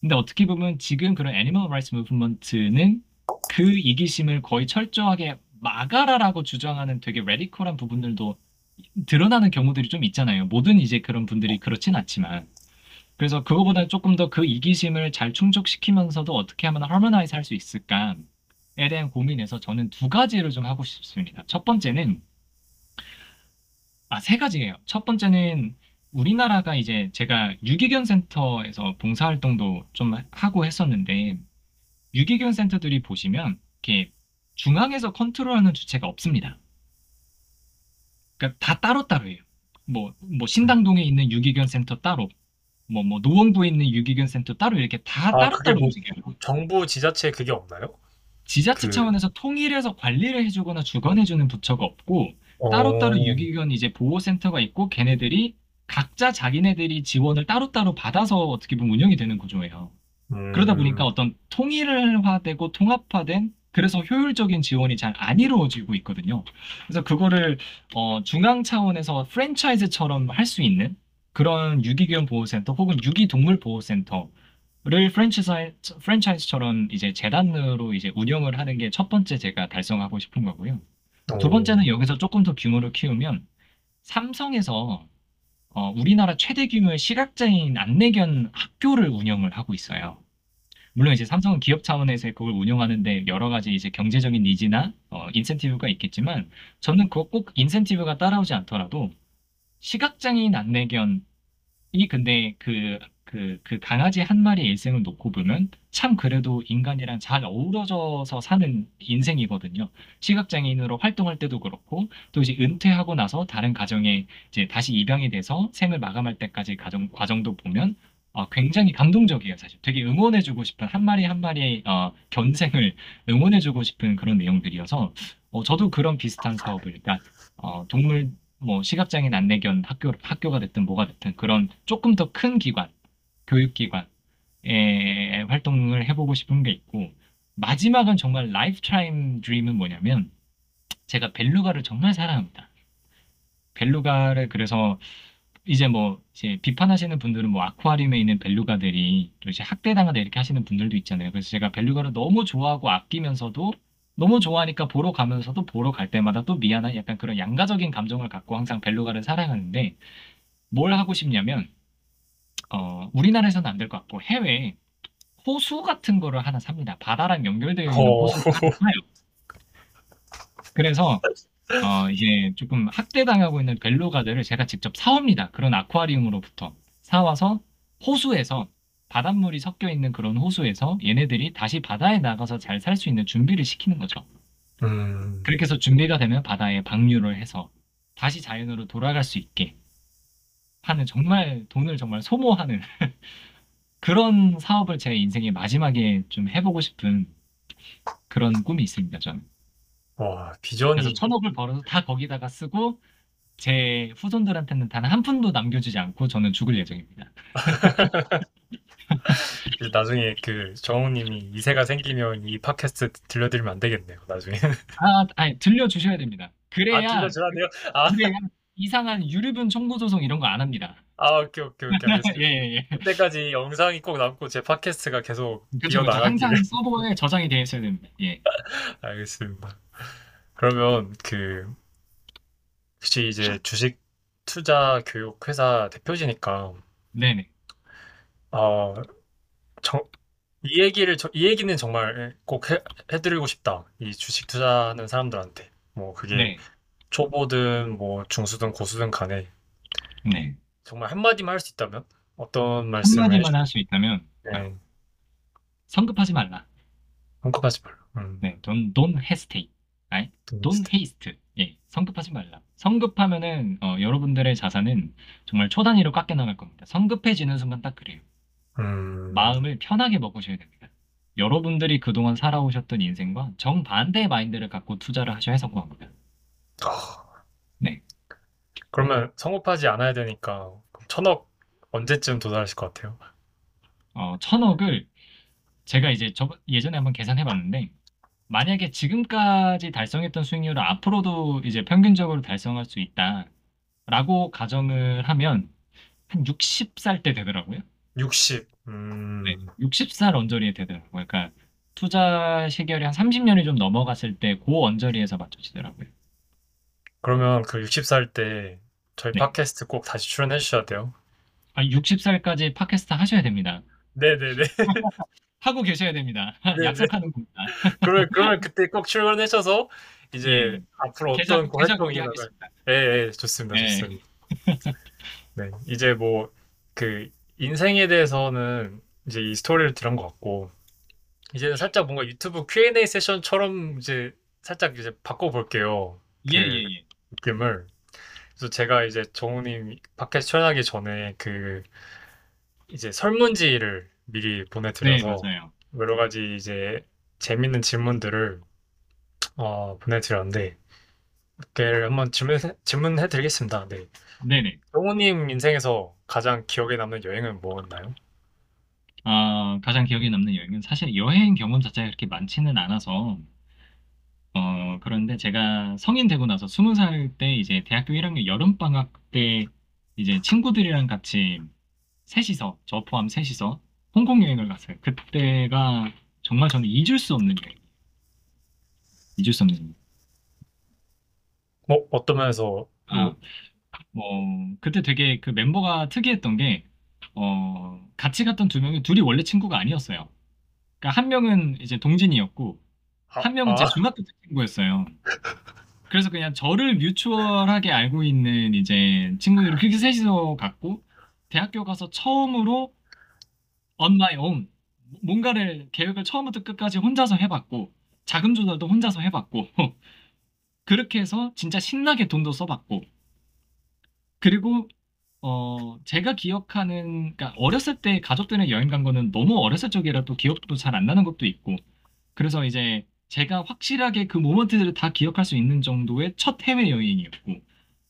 근데 어떻게 보면 지금 그런 애니멀 라이츠 무브먼트는 그 이기심을 거의 철저하게 막아라라고 주장하는 되게 레디컬한 부분들도 드러나는 경우들이 좀 있잖아요. 모든 이제 그런 분들이 그렇진 않지만. 그래서 그거보다 조금 더 그 이기심을 잘 충족시키면서도 어떻게 하면 하모나이즈 할 수 있을까에 대한 고민에서 저는 두 가지를 좀 하고 싶습니다. 첫 번째는 아, 세 가지예요. 첫 번째는 우리나라가 이제 제가 유기견 센터에서 봉사활동도 좀 하고 했었는데 유기견 센터들이 보시면 이렇게 중앙에서 컨트롤하는 주체가 없습니다. 그러니까 다 따로따로예요. 뭐, 뭐 신당동에 있는 유기견 센터 따로, 뭐, 뭐 노원구에 있는 유기견 센터 따로 이렇게 다 아, 따로따로 뭐, 움직여요. 정부 지자체에 그게 없나요? 지자체 그... 차원에서 통일해서 관리를 해주거나 주관해주는 부처가 없고 어... 따로따로 유기견 이제 보호센터가 있고 걔네들이 각자 자기네들이 지원을 따로따로 받아서 어떻게 보면 운영이 되는 구조예요. 음... 그러다 보니까 어떤 통일화되고 통합화된 그래서 효율적인 지원이 잘 안 이루어지고 있거든요. 그래서 그거를 어, 중앙 차원에서 프랜차이즈처럼 할 수 있는 그런 유기견 보호센터 혹은 유기동물 보호센터를 프랜차이즈, 프랜차이즈처럼 이제 재단으로 이제 운영을 하는 게 첫 번째 제가 달성하고 싶은 거고요. 두 번째는 여기서 조금 더 규모를 키우면 삼성에서 어, 우리나라 최대 규모의 시각장애인 안내견 학교를 운영을 하고 있어요. 물론 이제 삼성은 기업 차원에서 그걸 운영하는데 여러 가지 이제 경제적인 니즈나 어, 인센티브가 있겠지만 저는 그거 꼭 인센티브가 따라오지 않더라도 시각장애인 안내견이 근데 그, 그, 그 강아지 한 마리의 일생을 놓고 보면 참 그래도 인간이랑 잘 어우러져서 사는 인생이거든요. 시각장애인으로 활동할 때도 그렇고 또 이제 은퇴하고 나서 다른 가정에 이제 다시 입양이 돼서 생을 마감할 때까지 가정, 과정도 보면 어, 굉장히 감동적이에요. 사실 되게 응원해주고 싶은 한 마리 한 마리의 어, 견생을 응원해주고 싶은 그런 내용들이어서 어, 저도 그런 비슷한 사업을 그러니까 어, 동물 뭐 시각장애인 안내견 학교, 학교가 됐든 뭐가 됐든 그런 조금 더 큰 기관, 교육기관에 활동을 해보고 싶은 게 있고 마지막은 정말 라이프타임 드림은 뭐냐면 제가 벨루가를 정말 사랑합니다. 벨루가를 그래서 이제 뭐 이제 비판하시는 분들은 뭐 아쿠아리움에 있는 벨루가들이 또 이제 학대당하다 이렇게 하시는 분들도 있잖아요. 그래서 제가 벨루가를 너무 좋아하고 아끼면서도 너무 좋아하니까 보러 가면서도 보러 갈 때마다 또 미안한 약간 그런 양가적인 감정을 갖고 항상 벨루가를 사랑하는데 뭘 하고 싶냐면 어 우리나라에서는 안 될 것 같고 해외에 호수 같은 거를 하나 삽니다. 바다랑 연결되어 있는 어... 호수 하나 사요. 그래서 어, 이제 조금 학대당하고 있는 벨루가들을 제가 직접 사옵니다. 그런 아쿠아리움으로부터 사와서 호수에서 바닷물이 섞여 있는 그런 호수에서 얘네들이 다시 바다에 나가서 잘 살 수 있는 준비를 시키는 거죠. 음... 그렇게 해서 준비가 되면 바다에 방류를 해서 다시 자연으로 돌아갈 수 있게 하는, 정말 돈을 정말 소모하는 그런 사업을 제 인생의 마지막에 좀 해보고 싶은 그런 꿈이 있습니다, 저는. 와, 비전이... 그래서 천억을 벌어서 다 거기다가 쓰고 제 후손들한테는 단 한 푼도 남겨주지 않고 저는 죽을 예정입니다. 나중에 그 정우님이 이세가 생기면 이 팟캐스트 들려드리면 안 되겠네요. 나중에. 아, 아니 들려주셔야 됩니다. 그래야. 아, 들려줘야 돼요? 아. 그래야 이상한 유류분 청구 소송 이런 거 안 합니다. 아, 오케이 오케이 오케이. 예, 예. 그때까지 영상이 꼭 남고 제 팟캐스트가 계속 이어 나가기. 항상 서버에 저장이 되어 있어야 됩니다. 예. 알겠습니다. 그러면 그 혹시 이제 주식 투자 교육 회사 대표지니까. 네네. 어, 정, 이 얘기를 저, 이 얘기는 정말 꼭 해, 해드리고 싶다. 이 주식 투자하는 사람들한테 뭐 그게 네. 초보든 뭐 중수든 고수든 간에 네. 정말 한마디만 할 수 있다면 어떤 말씀을 한마디만 할 수 있다면 네. 성급하지 말라. 성급하지 말라. 음. 네, don't don't hesitate, right? Don't haste. 예, 성급하지 말라. 성급하면은 어, 여러분들의 자산은 정말 초단위로 깎여 나갈 겁니다. 성급해지는 순간 딱 그래요. 음... 마음을 편하게 먹으셔야 됩니다. 여러분들이 그동안 살아오셨던 인생과 정반대의 마인드를 갖고 투자를 하셔야 성공합니다. 어... 네. 그러면 성급하지 않아야 되니까 천억 언제쯤 도달하실 것 같아요? 어, 천억을 제가 이제 저, 예전에 한번 계산해봤는데 만약에 지금까지 달성했던 수익률을 앞으로도 이제 평균적으로 달성할 수 있다라고 가정을 하면 한 예순 살 때 되더라고요. 예순. 음... 네, 예순 살 언저리에 되더라고요. 그러니까 투자 시결이 한 삼십 년이 좀 넘어갔을 때 그 언저리에서 맞춰지더라고요. 그러면 그 예순 살 때 저희 네. 팟캐스트 꼭 다시 출연해 주셔야 돼요. 아, 예순 살까지 팟캐스트 하셔야 됩니다. 네네네. 하고 계셔야 됩니다. 약속하는 겁니다. 그러면, 그러면 그때 꼭 출연하셔서 이제 네. 앞으로 어떤 활동이 나가겠습니다. 예, 예, 좋습니다. 네. 좋습니다. 네, 이제 뭐 그 인생에 대해서는 이제 이 스토리를 들은 것 같고 이제는 살짝 뭔가 유튜브 큐 앤 에이 세션처럼 이제 살짝 이제 바꿔볼게요. 예, 그 예, 예. 느낌을. 그래서 제가 이제 정우님 팟캐스트 출연하기 전에 그 이제 설문지를 미리 보내드려서 네, 여러 가지 이제 재밌는 질문들을 어, 보내드렸는데 그걸 한번 질문 질문해드리겠습니다. 네. 네네. 정우님 인생에서 가장 기억에 남는 여행은 뭐였나요? 아, 가장 기억에 남는 여행은 사실 여행 경험 자체가 그렇게 많지는 않아서 어 그런데 제가 성인 되고 나서 스무 살 때 이제 대학교 일 학년 여름 방학 때 이제 친구들이랑 같이 셋이서 저 포함 셋이서 홍콩 여행을 갔어요. 그때가 정말 저는 잊을 수 없는 여행. 잊을 수 없는. 뭐 어떤 면에서? 아, 뭐 그때 되게 그 멤버가 특이했던 게 어, 같이 갔던 두 명이 둘이 원래 친구가 아니었어요. 그러니까 한 명은 이제 동진이었고 아, 한 명은 아. 제 중학교 때 친구였어요. 그래서 그냥 저를 뮤추얼하게 알고 있는 이제 친구들을 그렇게 셋이서 갔고 대학교 가서 처음으로 on my own 뭔가를 계획을 처음부터 끝까지 혼자서 해봤고 자금 조달도 혼자서 해봤고 그렇게 해서 진짜 신나게 돈도 써봤고 그리고 어 제가 기억하는 그러니까 어렸을 때 가족들이랑 여행 간 거는 너무 어렸을 적이라 또 기억도 잘 안 나는 것도 있고 그래서 이제 제가 확실하게 그 모먼트들을 다 기억할 수 있는 정도의 첫 해외 여행이었고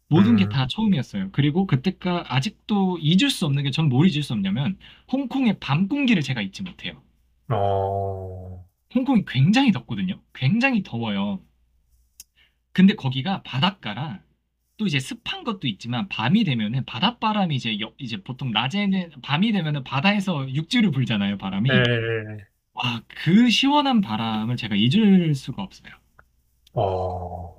모든 게 다 음. 처음이었어요. 그리고 그때가 아직도 잊을 수 없는 게 전 뭘 잊을 수 없냐면 홍콩의 밤 공기를 제가 잊지 못해요. 어... 홍콩이 굉장히 덥거든요. 굉장히 더워요. 근데 거기가 바닷가라 또 이제 습한 것도 있지만 밤이 되면은 바닷바람이 이제 여, 이제 보통 낮에는 밤이 되면은 바다에서 육지를 불잖아요, 바람이. 네. 와, 그 시원한 바람을 제가 잊을 수가 없어요. 어...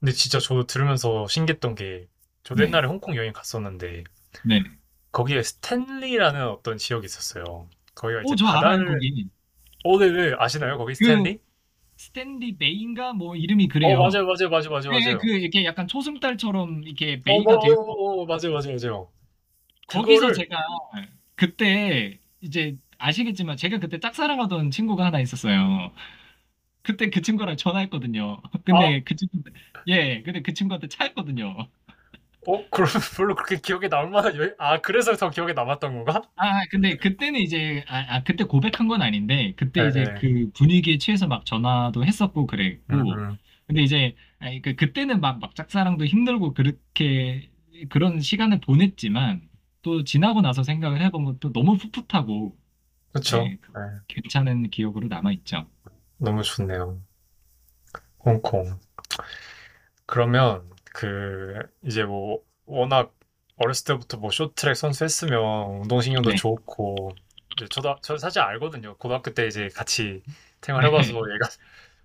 근데 진짜 저도 들으면서 신기했던 게 저도 네. 옛날에 홍콩 여행 갔었는데 네. 거기에 스탠리라는 어떤 지역이 있었어요. 거기가 이제 오, 바다를... 거기. 어, 네, 네. 아시나요? 거기 스탠리? 그, 스탠리 베인가 뭐 이름이 그래요. 어, 맞아요, 맞아요, 맞아요, 맞아요. 네, 그 이렇게 약간 초승달처럼 이렇게 베이가 되어. 어, 맞아요, 맞아요, 맞아요. 거기서 그거를... 제가 그때 이제 아시겠지만 제가 그때 짝사랑하던 친구가 하나 있었어요. 그때 그 친구랑 전화했거든요. 근데 아. 그 친구, 예, 근데 그 친구한테 차였거든요. 어? 그럼 별로 그렇게 기억에 남을만한 여... 아 그래서 더 기억에 남았던 건가? 아 근데 그때는 이제 아, 아 그때 고백한 건 아닌데 그때 네네. 이제 그 분위기에 취해서 막 전화도 했었고 그랬고 음음. 근데 이제 아니, 그, 그때는 막, 막 짝사랑도 힘들고 그렇게 그런 시간을 보냈지만 또 지나고 나서 생각을 해보면 또 너무 풋풋하고 그렇죠. 네, 괜찮은 기억으로 남아있죠. 너무 좋네요. 홍콩 그러면 그 이제 뭐 워낙 어렸을 때부터 뭐 쇼트트랙 선수 했으면 운동신경도 네. 좋고 이제 저도 저 사실 알거든요. 고등학교 때 이제 같이 생활해봐서 네. 얘가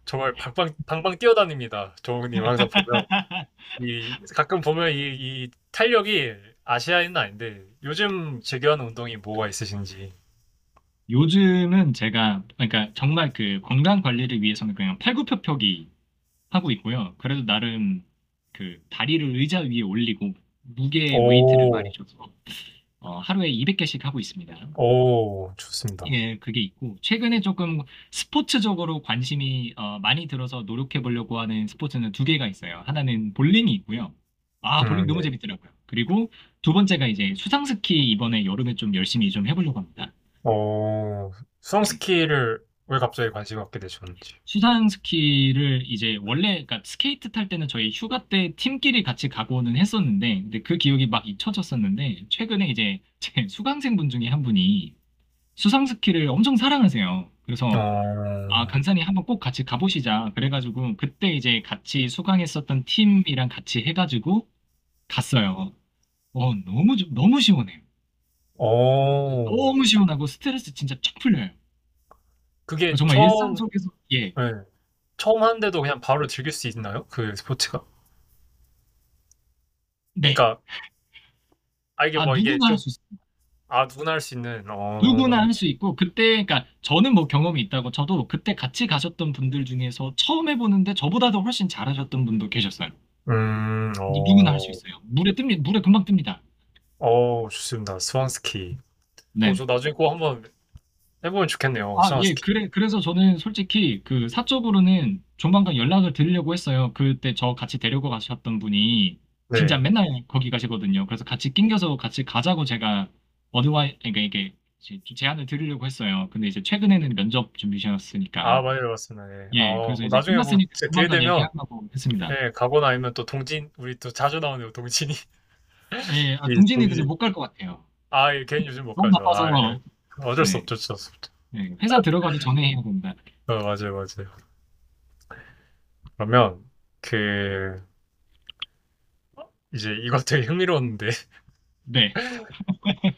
정말 방방 방방 뛰어다닙니다. 정욱님 항상 보면 이 가끔 보면 이, 이 탄력이 아시아인은 아닌데 요즘 즐겨하는 운동이 뭐가 있으신지. 요즘은 제가 그러니까 정말 그 건강 관리를 위해서는 그냥 팔굽혀펴기 하고 있고요. 그래도 나름 그 다리를 의자 위에 올리고 무게 오. 웨이트를 많이 줘서 어, 하루에 이백 개씩 하고 있습니다. 오, 좋습니다. 예, 그게 있고 최근에 조금 스포츠적으로 관심이 어, 많이 들어서 노력해 보려고 하는 스포츠는 두 개가 있어요. 하나는 볼링이 있고요. 아, 볼링 음, 너무 네. 재밌더라고요. 그리고 두 번째가 이제 수상스키 이번에 여름에 좀 열심히 좀 해보려고 합니다. 어, 수상스키를 왜 갑자기 관심을 갖게 되셨는지. 수상스키를 이제 원래 그러니까 스케이트 탈 때는 저희 휴가 때 팀끼리 같이 가고는 했었는데 근데 그 기억이 막 잊혀졌었는데 최근에 이제 제 수강생분 중에 한 분이 수상스키를 엄청 사랑하세요. 그래서 아, 아 간사님 한번 꼭 같이 가보시자 그래가지고 그때 이제 같이 수강했었던 팀이랑 같이 해가지고 갔어요. 어 너무 너무 시원해요. 오. 너무 시원하고 스트레스 진짜 쫙 풀려요. 그게 정말 처음, 일상 속에서 예. 네. 처음 하는데도 그냥 바로 즐길 수 있나요? 그 스포츠가? 네. 그러니까 아 이게 아, 뭐 이게 누구나 할 수 있습니다. 아 누구나 할 수 있는. 어... 누구나 할 수 있고 그때 그러니까 저는 뭐 경험이 있다고 저도 그때 같이 가셨던 분들 중에서 처음 해보는데 저보다도 훨씬 잘하셨던 분도 계셨어요. 음. 어... 누구나 할 수 있어요. 물에 뜹니다. 물에 금방 뜹니다. 어 좋습니다. 수상스키. 네. 어, 저 나중에 꼭 한번. 해보면 좋겠네요. 아, 예, 그래, 그래서 저는 솔직히 그 사적으로는 조만간 연락을 드리려고 했어요. 그때 저 같이 데리고 가셨던 분이 네. 진짜 맨날 거기 가시거든요. 그래서 같이 낑겨서 같이 가자고 제가 어드와이, 그러니까 이게 제안을 드리려고 했어요. 근데 이제 최근에는 면접 준비하셨으니까. 아, 맞아요, 맞습니다. 네. 예, 어, 그래서 이제 나중에 뭐 기회 되면 했습니다. 네, 가거나 아니면 또 동진, 우리 또 자주 나오네요, 동진이. 예, 아, 예, 동진이 요즘 못 갈 것 같아요. 아, 예, 걔는 요즘 못 가죠. 아, 예. 어쩔 수 네. 없죠, 어쩔 수 없죠. 네, 회사 들어가기 전에 해야 된다. 어, 맞아요, 맞아요. 그러면 그 이제 이거 되게 흥미로웠는데, 네,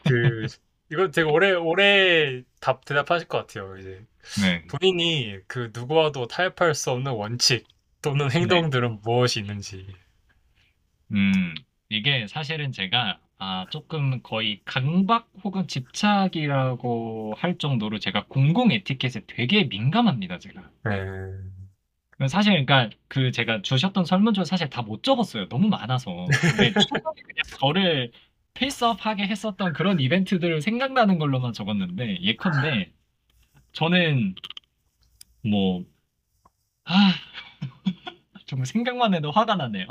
그 이거 되게 오래 오래 답 대답하실 것 같아요. 이제 네. 본인이 그 누구와도 타협할 수 없는 원칙 또는 행동들은 네. 무엇이 있는지. 음, 이게 사실은 제가. 아, 조금 거의 강박 혹은 집착이라고 할 정도로 제가 공공 에티켓에 되게 민감합니다, 제가. 네. 사실, 그러니까 그 제가 주셨던 설문조사 사실 다 못 적었어요. 너무 많아서. 근데 초반에 그냥 저를 페이스업하게 했었던 그런 이벤트들 생각나는 걸로만 적었는데, 예컨대 저는 뭐, 아, 정말 생각만 해도 화가 나네요.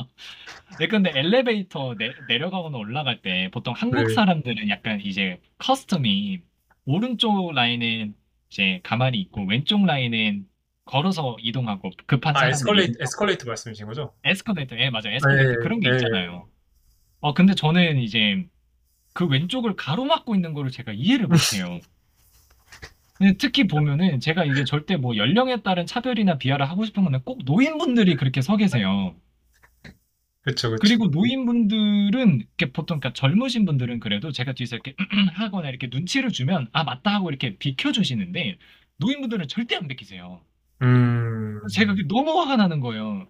네, 근데 엘리베이터 내, 내려가거나 올라갈 때 보통 한국 네. 사람들은 약간 이제 커스텀이 오른쪽 라인은 이제 가만히 있고 왼쪽 라인은 걸어서 이동하고 급한 사람들 아, 에스컬레이터, 에스컬레이터 말씀이신 거죠? 에스컬레이터, 예, 맞아요. 에스컬레이터 네, 그런 게 네. 있잖아요. 어, 근데 저는 이제 그 왼쪽을 가로막고 있는 거를 제가 이해를 못해요. 근데 특히 보면은 제가 이게 절대 뭐 연령에 따른 차별이나 비하를 하고 싶은 건 꼭 노인분들이 그렇게 서 계세요. 그렇죠, 그렇죠. 그리고 노인분들은 이렇게 보통 그러니까 젊으신 분들은 그래도 제가 뒤에서 이렇게 하거나 이렇게 눈치를 주면 아 맞다 하고 이렇게 비켜주시는데 노인분들은 절대 안 비키세요. 음. 제가 너무 화가 나는 거예요.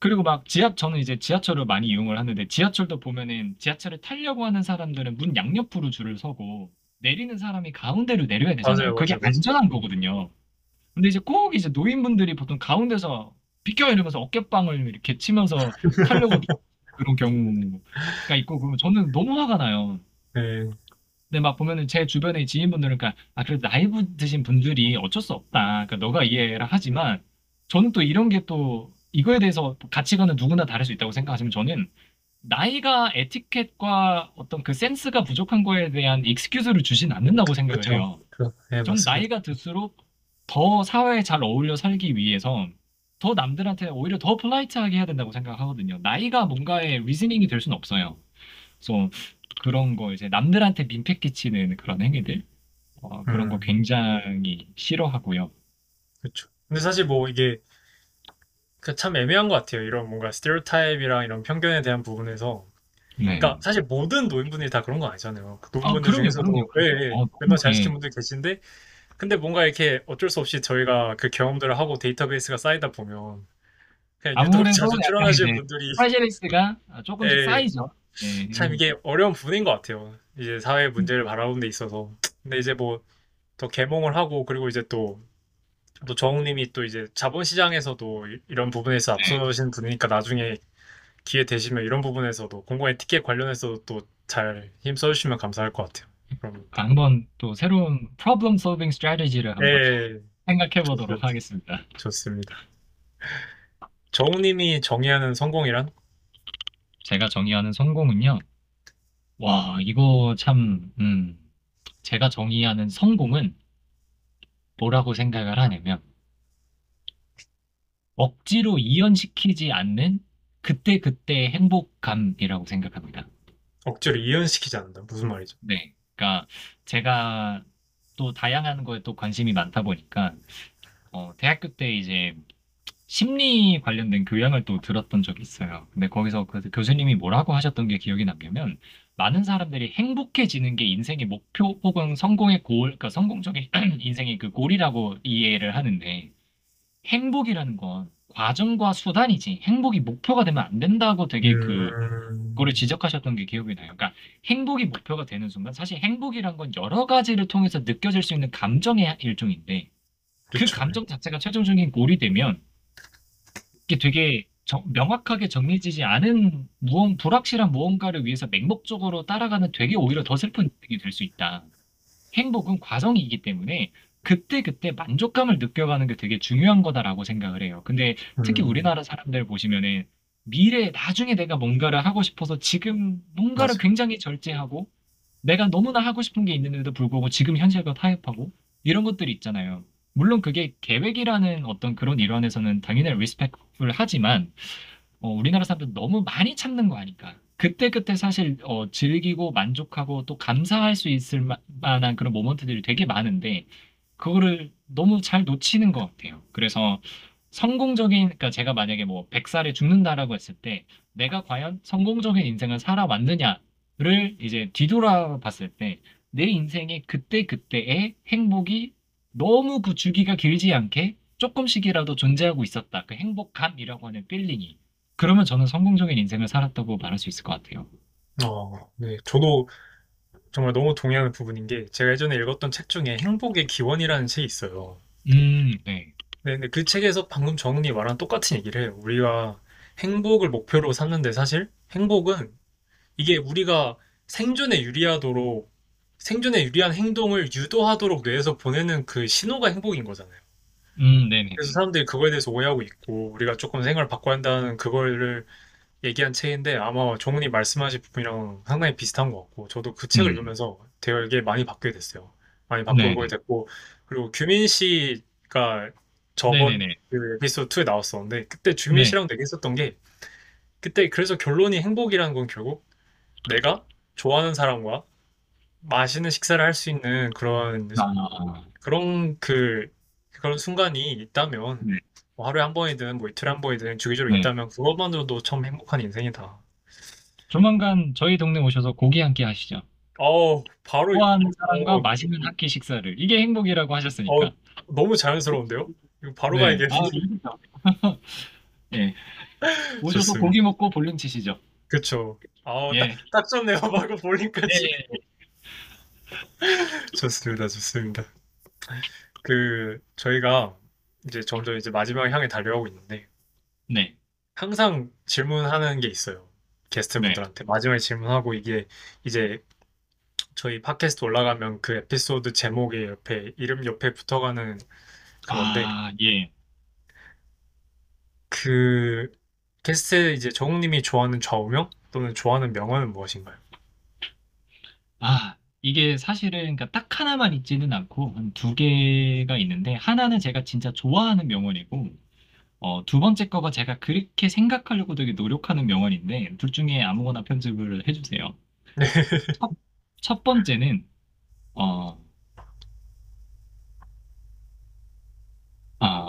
그리고 막 지하 저는 이제 지하철을 많이 이용을 하는데 지하철도 보면은 지하철을 타려고 하는 사람들은 문 양옆으로 줄을 서고. 내리는 사람이 가운데로 내려야 되잖아요. 맞아요, 그게 맞아요. 안전한 거거든요. 근데 이제 꼭 이제 노인분들이 보통 가운데서 비켜 이러면서 어깨빵을 이렇게 치면서 타려고 그런 경우가 있고 그러면 저는 너무 화가 나요. 네. 근데 막 보면은 제 주변의 지인분들은 그러니까 아 그래도 나이브 드신 분들이 어쩔 수 없다. 그러니까 너가 이해라 하지만 저는 또 이런 게 또 이거에 대해서 가치관은 누구나 다를 수 있다고 생각하지만 저는 나이가 에티켓과 어떤 그 센스가 부족한 거에 대한 익스큐즈를 주진 않는다고 생각을 해요. 그렇죠. 네, 전 나이가 들수록 더 사회에 잘 어울려 살기 위해서 더 남들한테 오히려 더 폴라이트하게 해야 된다고 생각하거든요. 나이가 뭔가의 리즈닝이 될 수는 없어요. 그래서 그런 거 이제 남들한테 민폐 끼치는 그런 행위들 어, 그런 음. 거 굉장히 싫어하고요. 그렇죠. 근데 사실 뭐 이게 참 애매한 것 같아요. 이런 뭔가 스테레오타입이랑 이런 편견에 대한 부분에서. 네. 그러니까 사실 모든 노인분들이 다 그런 건 아니잖아요. 그 노인분들 아, 중에서도 맨날 잘 지키는 분들 계신데 근데 뭔가 이렇게 어쩔 수 없이 저희가 그 경험들을 하고 데이터베이스가 쌓이다 보면 그냥 유독 자주 출연하시는 분들이 프레시리스가 조금씩 네. 쌓이죠. 네. 참 이게 어려운 부분인 것 같아요. 이제 사회 문제를 바라보는 데 있어서. 근데 이제 뭐 더 개몽을 하고 그리고 이제 또 또 정욱님이 또 이제 자본시장에서도 이런 부분에서 앞서신 분이니까 나중에 기회 되시면 이런 부분에서도 공공 에티켓 관련해서도 또 잘 힘써주시면 감사할 것 같아요. 그럼 한번 또 새로운 problem solving strategy를 한번 예, 생각해보도록 좋습니다. 하겠습니다. 좋습니다. 정욱님이 정의하는 성공이란? 제가 정의하는 성공은요. 와 이거 참 음, 제가 정의하는 성공은 뭐라고 생각을 하냐면 억지로 이연시키지 않는 그때그때의 행복감이라고 생각합니다. 억지로 이연시키지 않는다? 무슨 말이죠? 네. 그러니까 제가 또 다양한 거에 또 관심이 많다 보니까 어, 대학교 때 이제 심리 관련된 교양을 또 들었던 적이 있어요. 근데 거기서 그 교수님이 뭐라고 하셨던 게 기억이 남냐면 많은 사람들이 행복해지는 게 인생의 목표 혹은 성공의 골, 그러니까 성공적인 인생의 그 골이라고 이해를 하는데 행복이라는 건 과정과 수단이지 행복이 목표가 되면 안 된다고 되게 그, 그거를 지적하셨던 게 기억이 나요. 그러니까 행복이 목표가 되는 순간 사실 행복이란 건 여러 가지를 통해서 느껴질 수 있는 감정의 일종인데 그쵸. 그 감정 자체가 최종적인 골이 되면 이게 되게 정, 명확하게 정리되지 않은 무언, 불확실한 무언가를 위해서 맹목적으로 따라가는 되게 오히려 더 슬픈 일이 될 수 있다. 행복은 과정이기 때문에 그때그때 그때 만족감을 느껴가는 게 되게 중요한 거다라고 생각을 해요. 근데 특히 음. 우리나라 사람들 보시면은 미래에 나중에 내가 뭔가를 하고 싶어서 지금 뭔가를 맞아. 굉장히 절제하고 내가 너무나 하고 싶은 게 있는데도 불구하고 지금 현실과 타협하고 이런 것들이 있잖아요. 물론 그게 계획이라는 어떤 그런 일환에서는 당연히 리스펙트를 하지만 어, 우리나라 사람들 너무 많이 참는 거 아니까 그때그때 그때 사실 어, 즐기고 만족하고 또 감사할 수 있을 마, 만한 그런 모먼트들이 되게 많은데 그거를 너무 잘 놓치는 것 같아요. 그래서 성공적인, 그러니까 제가 만약에 뭐 백 살에 죽는다라고 했을 때 내가 과연 성공적인 인생을 살아왔느냐를 이제 뒤돌아봤을 때 내 인생의 그때그때의 행복이 너무 그 주기가 길지 않게 조금씩이라도 존재하고 있었다. 그 행복감이라고 하는 필링이. 그러면 저는 성공적인 인생을 살았다고 말할 수 있을 것 같아요. 어, 네. 저도 정말 너무 동의하는 부분인 게 제가 예전에 읽었던 책 중에 행복의 기원이라는 책이 있어요. 음, 네. 네, 근데 그 책에서 방금 정훈이 말한 똑같은 얘기를 해요. 우리가 행복을 목표로 삼는데 사실 행복은 이게 우리가 생존에 유리하도록 생존에 유리한 행동을 유도하도록 뇌에서 보내는 그 신호가 행복인 거잖아요. 음, 네네. 그래서 사람들이 그거에 대해서 오해하고 있고 우리가 조금 생활을 바꿔야 한다는 그거를 얘기한 책인데 아마 정훈이 말씀하신 부분이랑 상당히 비슷한 것 같고 저도 그 책을 음. 읽으면서 되게 많이 바뀌게 됐어요. 많이 바뀌게 됐고 그리고 규민 씨가 저번 그 에피소드 이에 나왔었는데 그때 규민 씨랑 되게 했었던 게 그때 그래서 결론이 행복이라는 건 결국 내가 좋아하는 사람과 맛있는 식사를 할 수 있는 그런 아. 그런 그 그런 순간이 있다면 네. 뭐 하루에 한 번이든 뭐 이틀에 한 번이든 주기적으로 네. 있다면 그것만으로도 참 행복한 인생이다. 조만간 저희 동네 오셔서 고기 한 끼 하시죠. 어 바로 좋아하는 사람과 어. 맛있는 한 끼 식사를 이게 행복이라고 하셨으니까 어, 너무 자연스러운데요? 이거 바로 네. 가야겠는데. 아, 네. 오셔서 좋습니다. 고기 먹고 볼링 치시죠. 그렇죠. 아, 예. 딱 좋네요. 바로 볼링까지. 예. 좋습니다, 좋습니다. 그 저희가 이제 점점 이제 마지막 향에 달려가고 있는데, 네. 항상 질문하는 게 있어요. 게스트분들한테 네. 마지막에 질문하고 이게 이제 저희 팟캐스트 올라가면 그 에피소드 제목이 옆에 이름 옆에 붙어가는 그건데 아, 예. 그 게스트 이제 정욱님이 좋아하는 좌우명 또는 좋아하는 명언은 무엇인가요? 아 이게 사실은 그러니까 딱 하나만 있지는 않고 한 두 개가 있는데 하나는 제가 진짜 좋아하는 명언이고 어, 두 번째 거가 제가 그렇게 생각하려고 되게 노력하는 명언인데 둘 중에 아무거나 편집을 해주세요. 첫, 첫 번째는 어, 아,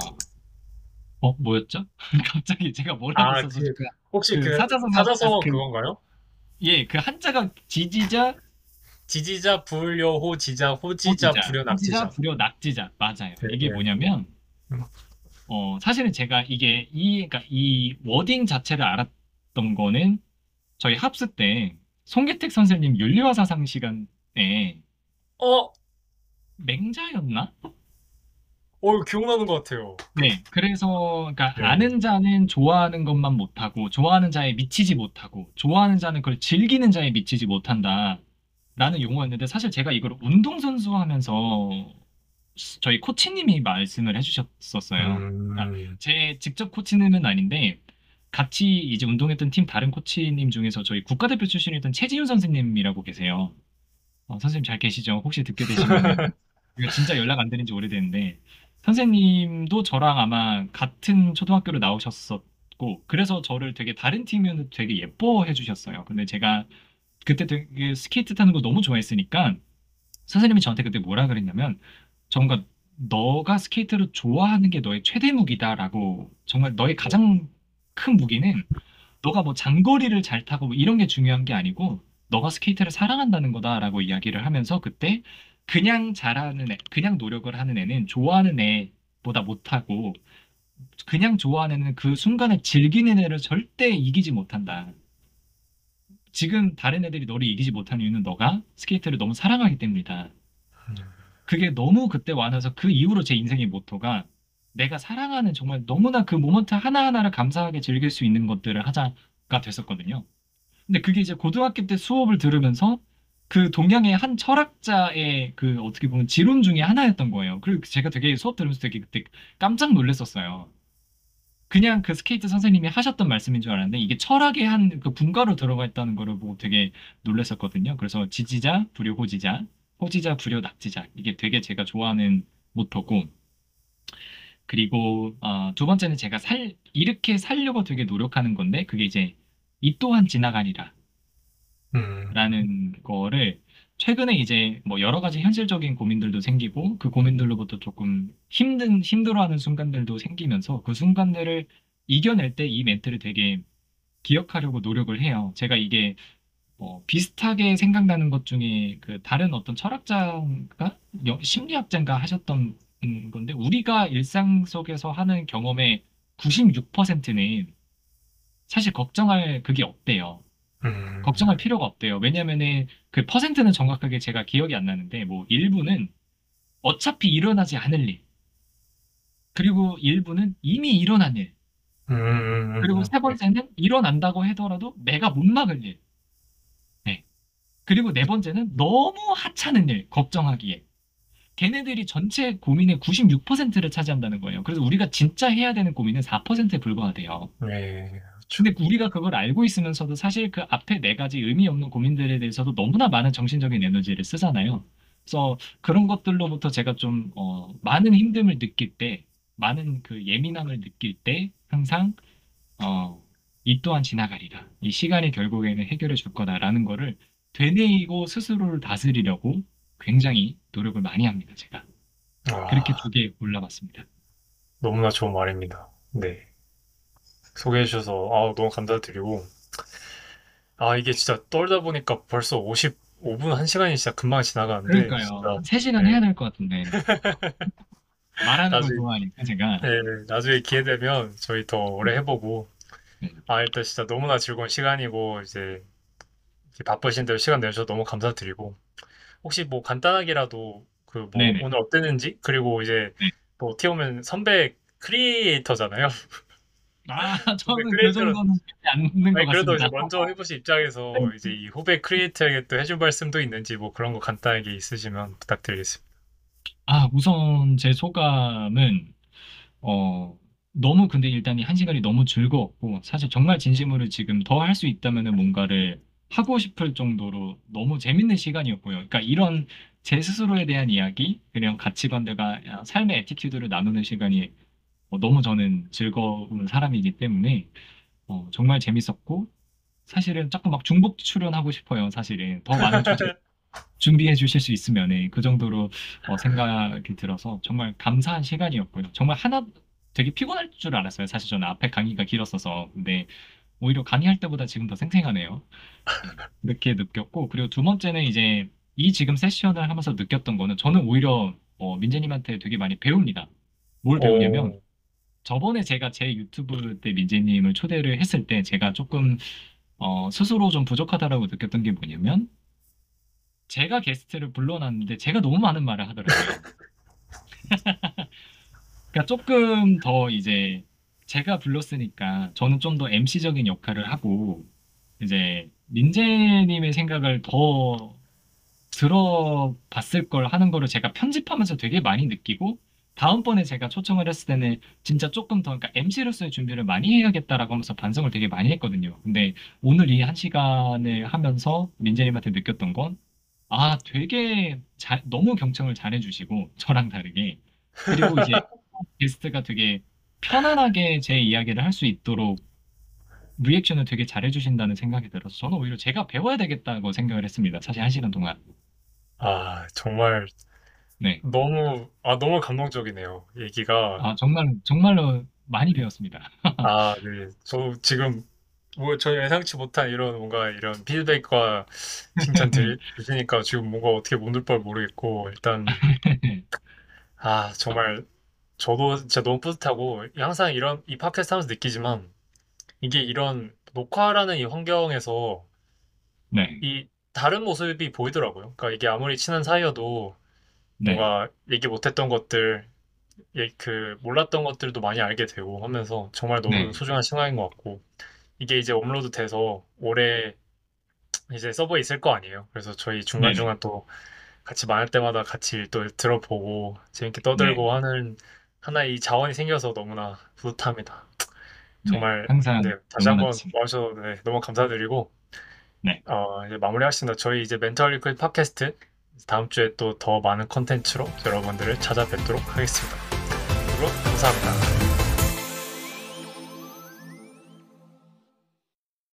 어 뭐였죠? 갑자기 제가 뭐라고 아, 써서 그, 혹시 그, 그 사자성어, 사자성어 그, 그건가요? 예, 그 한자가 지지자 지지자 부려 호지자 호지자 부려 낙지자 부려 낙지자 맞아요. 네, 이게 네. 뭐냐면 어 사실은 제가 이게 이 그러니까 이 워딩 자체를 알았던 거는 저희 합스 때 송계택 선생님 윤리와 사상 시간에 어 맹자였나? 어 기억나는 것 같아요. 네, 그래서 그러니까 네. 아는 자는 좋아하는 것만 못하고 좋아하는 자에 미치지 못하고 좋아하는 자는 그걸 즐기는 자에 미치지 못한다. 라는 용어였는데 사실 제가 이걸 운동선수 하면서 저희 코치님이 말씀을 해주셨었어요. 음... 제 직접 코치님은 아닌데 같이 이제 운동했던 팀 다른 코치님 중에서 저희 국가대표 출신이었던 최지윤 선생님이라고 계세요. 어, 선생님 잘 계시죠? 혹시 듣게 되시면 진짜 연락 안 드린 지 오래됐는데 선생님도 저랑 아마 같은 초등학교로 나오셨었고 그래서 저를 되게 다른 팀이었는데 되게 예뻐해 주셨어요. 근데 제가 그때 되게 스케이트 타는 거 너무 좋아했으니까 선생님이 저한테 그때 뭐라 그랬냐면 정말 너가 스케이트를 좋아하는 게 너의 최대 무기다라고 정말 너의 가장 큰 무기는 너가 뭐 장거리를 잘 타고 뭐 이런 게 중요한 게 아니고 너가 스케이트를 사랑한다는 거다라고 이야기를 하면서 그때 그냥 잘하는 애, 그냥 노력을 하는 애는 좋아하는 애보다 못하고 그냥 좋아하는 애는 그 순간에 즐기는 애를 절대 이기지 못한다. 지금 다른 애들이 너를 이기지 못한 이유는 너가 스케이트를 너무 사랑하기 때문이다. 그게 너무 그때 와나서 그 이후로 제 인생의 모토가 내가 사랑하는 정말 너무나 그 모먼트 하나하나를 감사하게 즐길 수 있는 것들을 하자가 됐었거든요. 근데 그게 이제 고등학교 때 수업을 들으면서 그 동양의 한 철학자의 그 어떻게 보면 지론 중에 하나였던 거예요. 그리고 제가 되게 수업 들으면서 되게 그때 깜짝 놀랐었어요. 그냥 그 스케이트 선생님이 하셨던 말씀인 줄 알았는데 이게 철학의 한 그 분과로 들어가 있다는 거를 보고 되게 놀랐었거든요. 그래서 지지자, 부려 호지자, 호지자, 부려 낙지자 이게 되게 제가 좋아하는 모토고 그리고 어, 두 번째는 제가 살 이렇게 살려고 되게 노력하는 건데 그게 이제 이 또한 지나가리라 음. 라는 거를 최근에 이제 뭐 여러 가지 현실적인 고민들도 생기고 그 고민들로부터 조금 힘든 힘들어하는 순간들도 생기면서 그 순간들을 이겨낼 때 이 멘트를 되게 기억하려고 노력을 해요. 제가 이게 뭐 비슷하게 생각나는 것 중에 그 다른 어떤 철학자가 심리학자인가 하셨던 건데 우리가 일상 속에서 하는 경험의 구십육 퍼센트는 사실 걱정할 그게 없대요. 걱정할 필요가 없대요. 왜냐면은 그 퍼센트는 정확하게 제가 기억이 안 나는데 뭐 일부는 어차피 일어나지 않을 일 그리고 일부는 이미 일어난 일 음... 그리고 세 번째는 일어난다고 하더라도 내가 못 막을 일 네. 그리고 네 번째는 너무 하찮은 일 걱정하기에 걔네들이 전체 고민의 구십육 퍼센트를 차지한다는 거예요. 그래서 우리가 진짜 해야 되는 고민은 사 퍼센트에 불과하대요. 네. 근데 우리가 그걸 알고 있으면서도 사실 그 앞에 네 가지 의미 없는 고민들에 대해서도 너무나 많은 정신적인 에너지를 쓰잖아요. 그래서 그런 것들로부터 제가 좀 어, 많은 힘듦을 느낄 때, 많은 그 예민함을 느낄 때 항상 어, 이 또한 지나가리라. 이 시간이 결국에는 해결해 줄 거다라는 거를 되뇌이고 스스로를 다스리려고 굉장히 노력을 많이 합니다. 제가. 아, 그렇게 두 개 골라봤습니다. 너무나 좋은 말입니다. 네. 소개해 주셔서 아, 너무 감사드리고 아 이게 진짜 떨다 보니까 벌써 오십오 분 한 시간이 진짜 금방 지나가는데 그러니까요. 세 시간 네. 해야 될 것 같은데 말하는 나중에, 걸 좋아하니까 제가 네, 나중에 기회되면 저희 더 오래 해보고 네. 아 일단 진짜 너무나 즐거운 시간이고 이제 바쁘신 대로 시간 내주셔서 너무 감사드리고 혹시 뭐 간단하게라도 그 뭐 오늘 어땠는지 그리고 이제 네. 뭐 어떻게 보면 선배 크리에이터잖아요 아, 처음에 그 정도는 않는 것 같습니다. 그래도 이제 먼저 해보신 입장에서 네. 이제 이 후배 크리에이터에게 또 해줄 말씀도 있는지 뭐 그런 거 간단하게 있으시면 부탁드리겠습니다. 아, 우선 제 소감은 어 너무 근데 일단 이 한 시간이 너무 즐거웠고 사실 정말 진심으로 지금 더 할 수 있다면은 뭔가를 하고 싶을 정도로 너무 재밌는 시간이었고요. 그러니까 이런 제 스스로에 대한 이야기, 그냥 가치관들과 삶의 애티튜드를 나누는 시간이 어, 너무 저는 즐거운 사람이기 때문에 어, 정말 재밌었고 사실은 자꾸 막 중복 출연하고 싶어요. 사실은 더 많은 주제 준비해 주실 수 있으면 네, 그 정도로 어, 생각이 들어서 정말 감사한 시간이었고요. 정말 하나 되게 피곤할 줄 알았어요. 사실 저는 앞에 강의가 길었어서. 근데 오히려 강의할 때보다 지금 더 생생하네요. 이렇게 느꼈고, 그리고 두 번째는 이제 이 지금 세션을 하면서 느꼈던 거는 저는 오히려 어, 민재님한테 되게 많이 배웁니다. 뭘 배우냐면 오. 저번에 제가 제 유튜브 때 민재님을 초대를 했을 때 제가 조금 어, 스스로 좀 부족하다라고 느꼈던 게 뭐냐면 제가 게스트를 불러놨는데 제가 너무 많은 말을 하더라고요. 그러니까 조금 더 이제 제가 불렀으니까 저는 좀 더 엠시적인 역할을 하고 이제 민재님의 생각을 더 들어봤을 걸 하는 거를 제가 편집하면서 되게 많이 느끼고 다음번에 제가 초청을 했을 때는 진짜 조금 더 그러니까 엠시로서의 준비를 많이 해야겠다라고 하면서 반성을 되게 많이 했거든요. 근데 오늘 이 한 시간을 하면서 민재님한테 느꼈던 건 아 되게 잘, 너무 경청을 잘해주시고 저랑 다르게 그리고 이제 게스트가 되게 편안하게 제 이야기를 할 수 있도록 리액션을 되게 잘해주신다는 생각이 들어서 저는 오히려 제가 배워야 되겠다고 생각을 했습니다. 사실 한 시간 동안. 아 정말 네. 너무 아 너무 감동적이네요. 얘기가 아 정말 정말로 많이 배웠습니다. 아 네. 저 지금 뭐 전혀 예상치 못한 이런 뭔가 이런 피드백과 칭찬 드리시니까 지금 뭔가 어떻게 못 올 걸 모르겠고 일단 아 정말. 저도 진짜 너무 뿌듯하고 항상 이런 이 팟캐스트 하면서 느끼지만 이게 이런 녹화라는 이 환경에서 네. 이 다른 모습이 보이더라고요. 그러니까 이게 아무리 친한 사이여도 네. 뭔가 얘기 못했던 것들, 그 몰랐던 것들도 많이 알게 되고 하면서 정말 너무 네. 소중한 시간인 것 같고 이게 이제 업로드 돼서 올해 이제 서버에 있을 거 아니에요. 그래서 저희 중간중간 네. 또 같이 많을 때마다 같이 또 들어보고 재밌게 떠들고 네. 하는 하나의 이 자원이 생겨서 너무나 뿌듯합니다. 정말 네, 항상 네, 다시 한번 와주셔서 네, 너무 감사드리고 네. 어, 이제 마무리하겠습니다. 저희 이제 멘탈 리퀴드 팟캐스트 다음 주에 또 더 많은 콘텐츠로 여러분들을 찾아뵙도록 하겠습니다. 그리고 감사합니다.